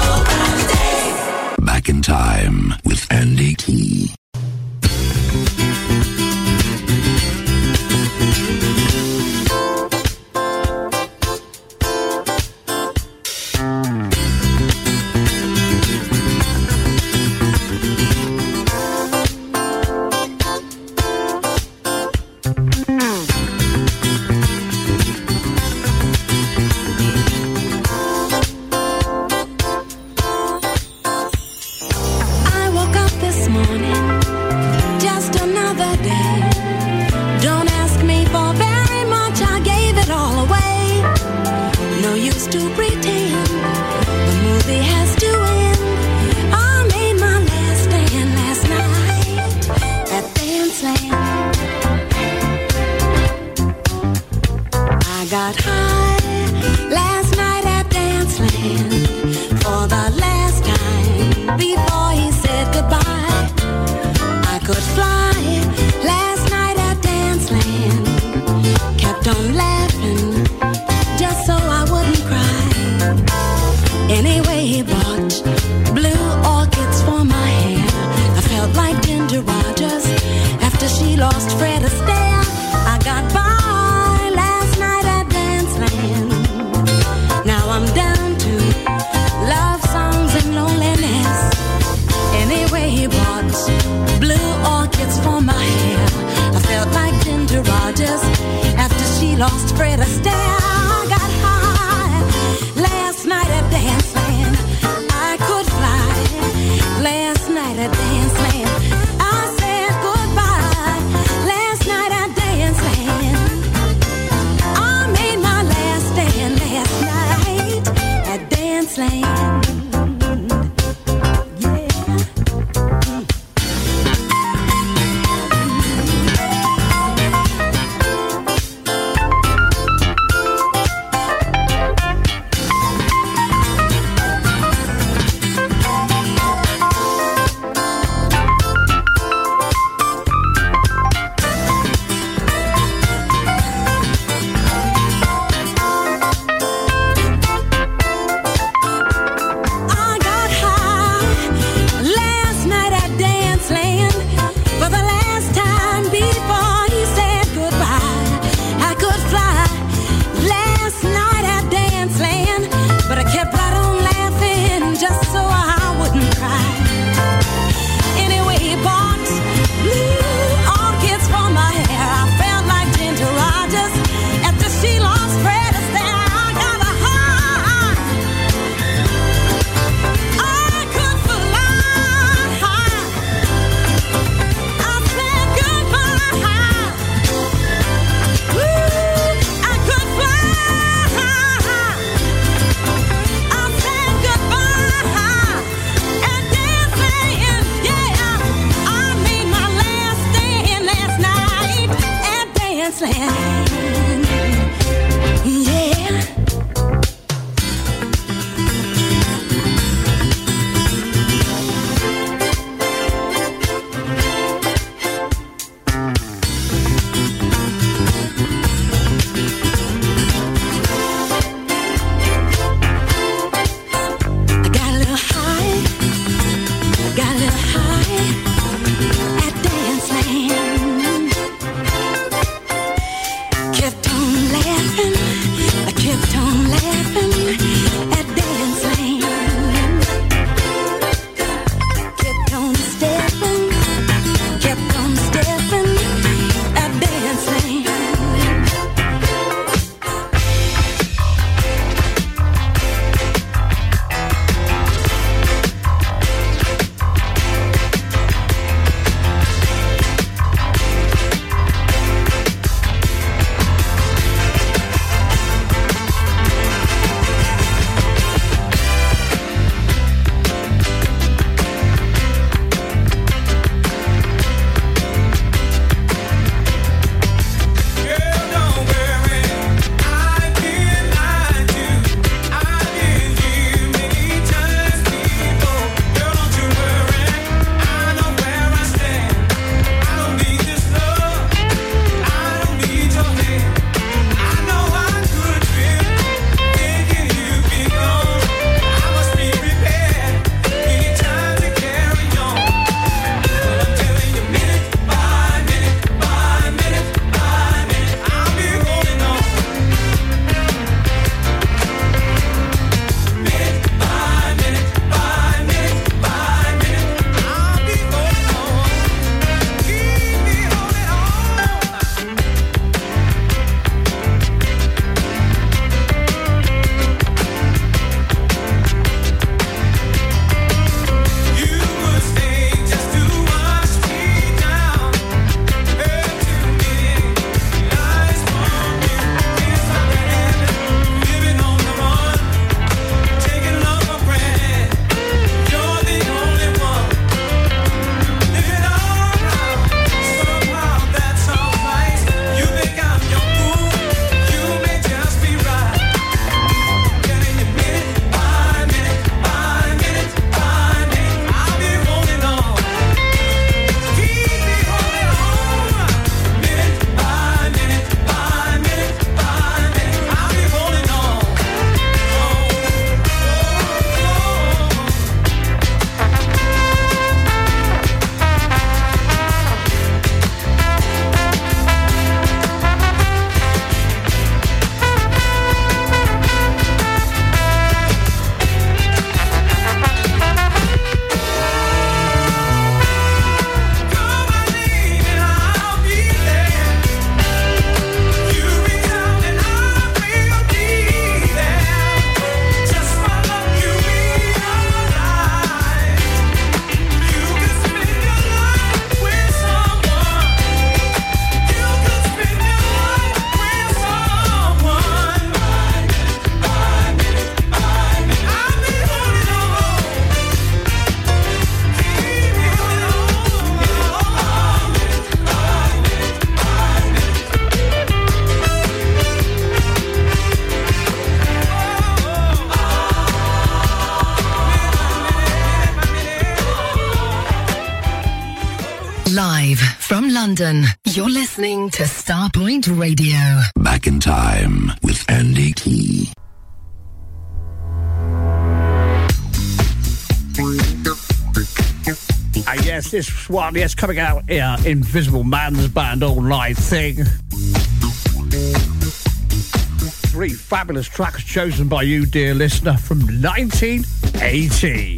Back in time with Andy Key. Live from London, you're listening to Starpoint Radio. Back in time with Andy Key. I guess this one, yes, coming out here, Invisible Man's Band All Night Thing. Three fabulous tracks chosen by you, dear listener, from nineteen eighty.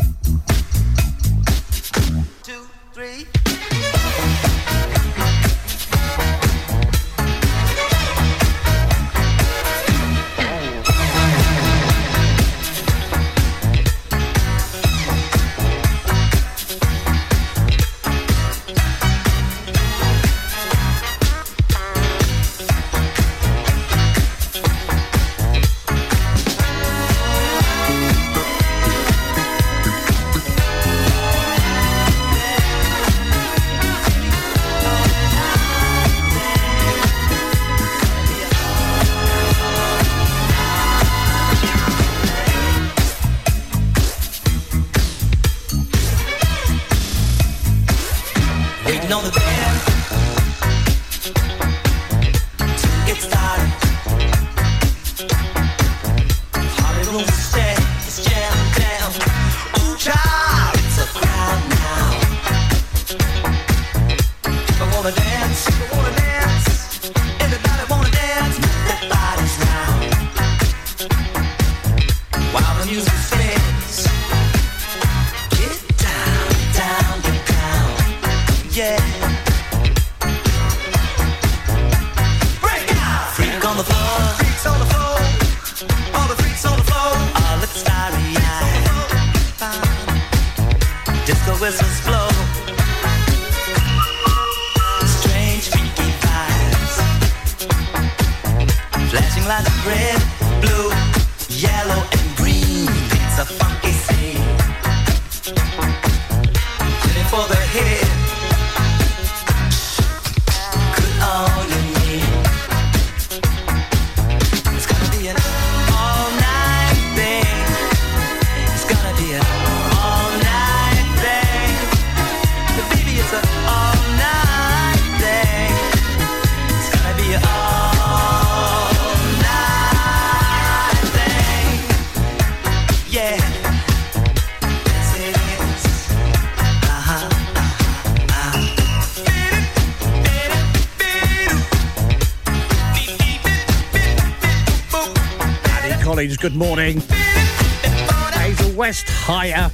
Good morning. Hazel West, higher.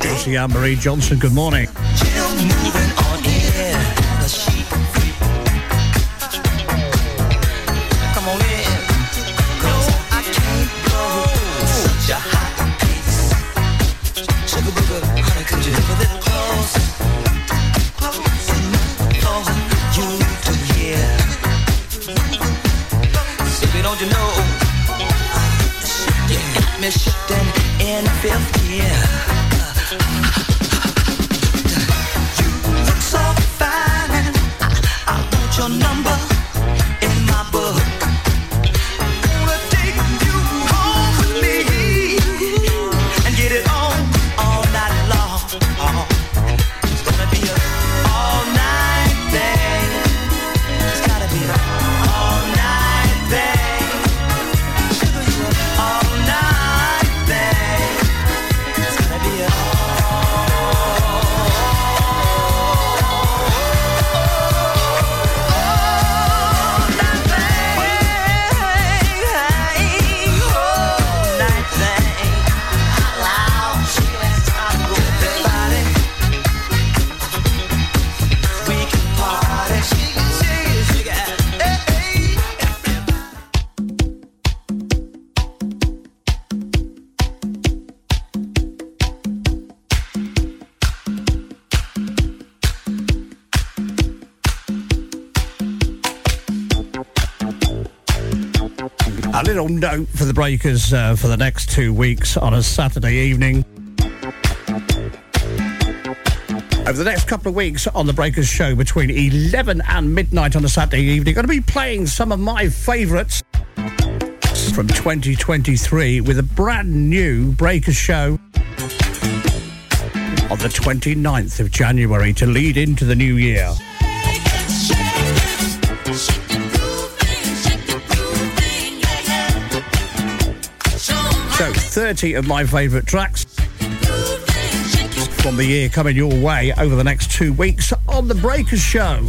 Lucy Anne Marie Johnson, good morning. Note for the breakers uh, for the next two weeks on a Saturday evening. Over the next couple of weeks on the Breakers show between eleven and midnight on a Saturday evening, going to be playing some of my favourites from twenty twenty-three with a brand new Breakers show. on the twenty-ninth of January to lead into the new year. So thirty of my favourite tracks from the year coming your way over the next two weeks on The Breakers Show.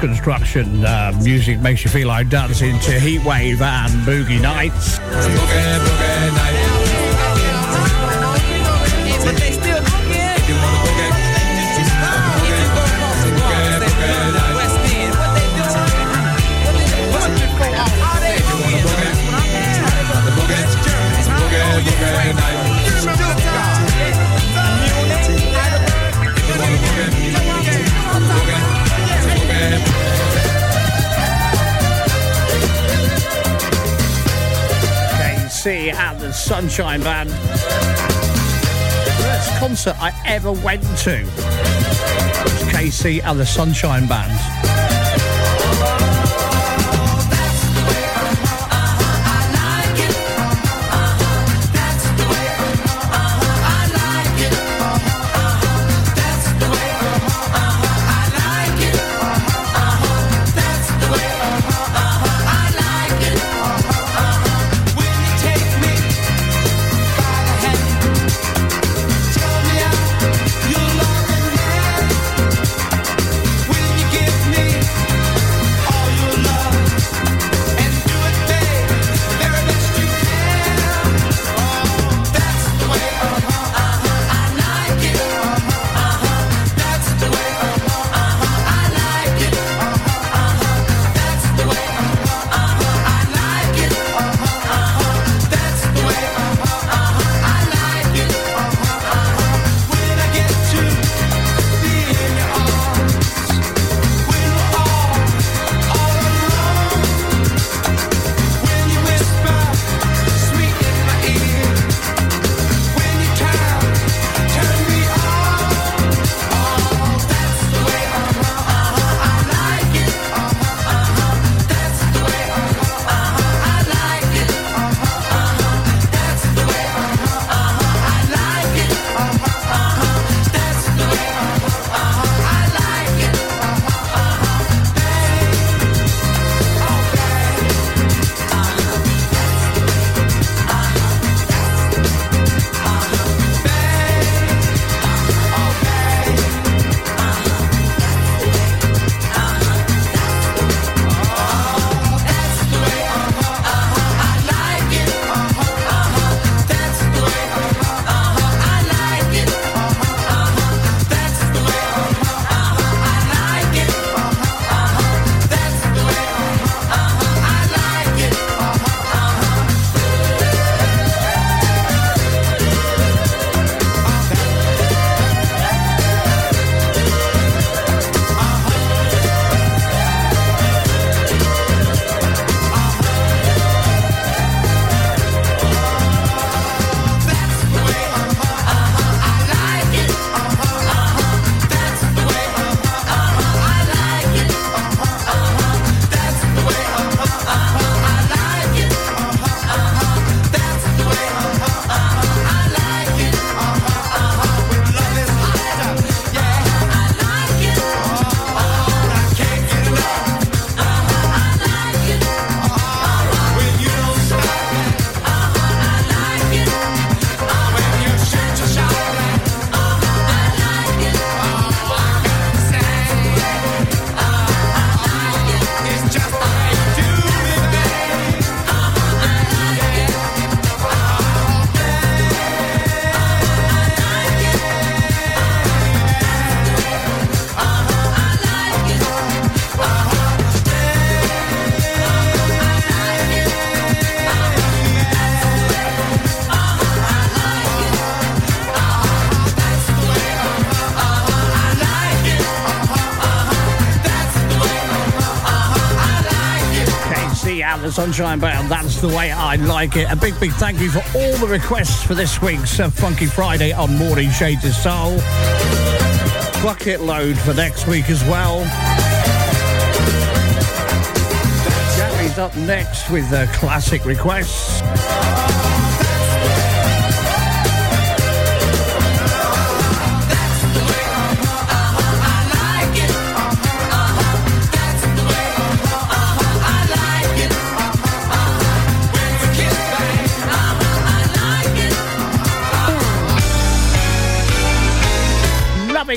Construction. Uh, music makes you feel like dancing to Heatwave and Boogie Nights. Boogie, boogie night. But they still J C and the Sunshine Band. First concert I ever went to was J C and the Sunshine Band. Sunshine Band, that's the way I like it. A big, big thank you for all the requests for this week's uh, Funky Friday on Morning Shades of Soul. Bucket load for next week as well. Gary's up next with uh, classic requests.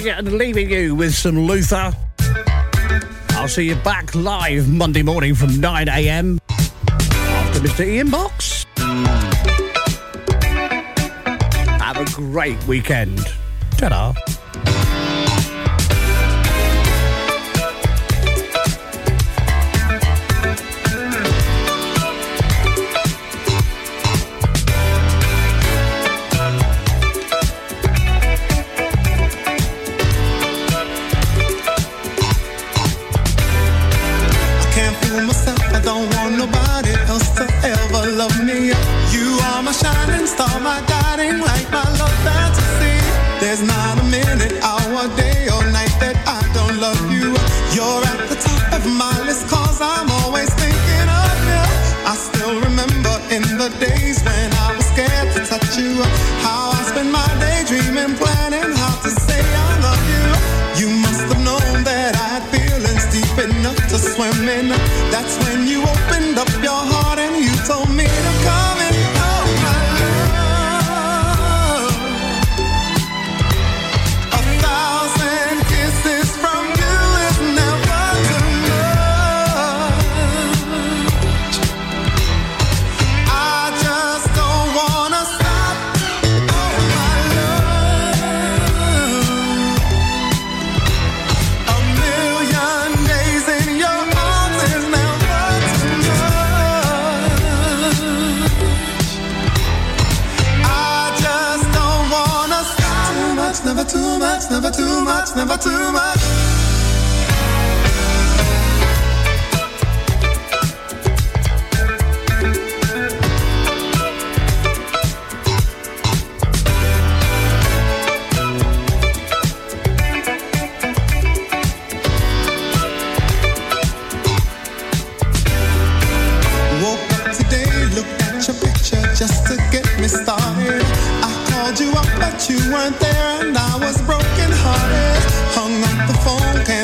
And leaving you with some Luther. I I'll see you back live Monday morning from nine a.m. after Mister Ian Box. Have a great weekend. Ta-da. You up, but you weren't there, and I was broken hearted. Hung up the phone, can't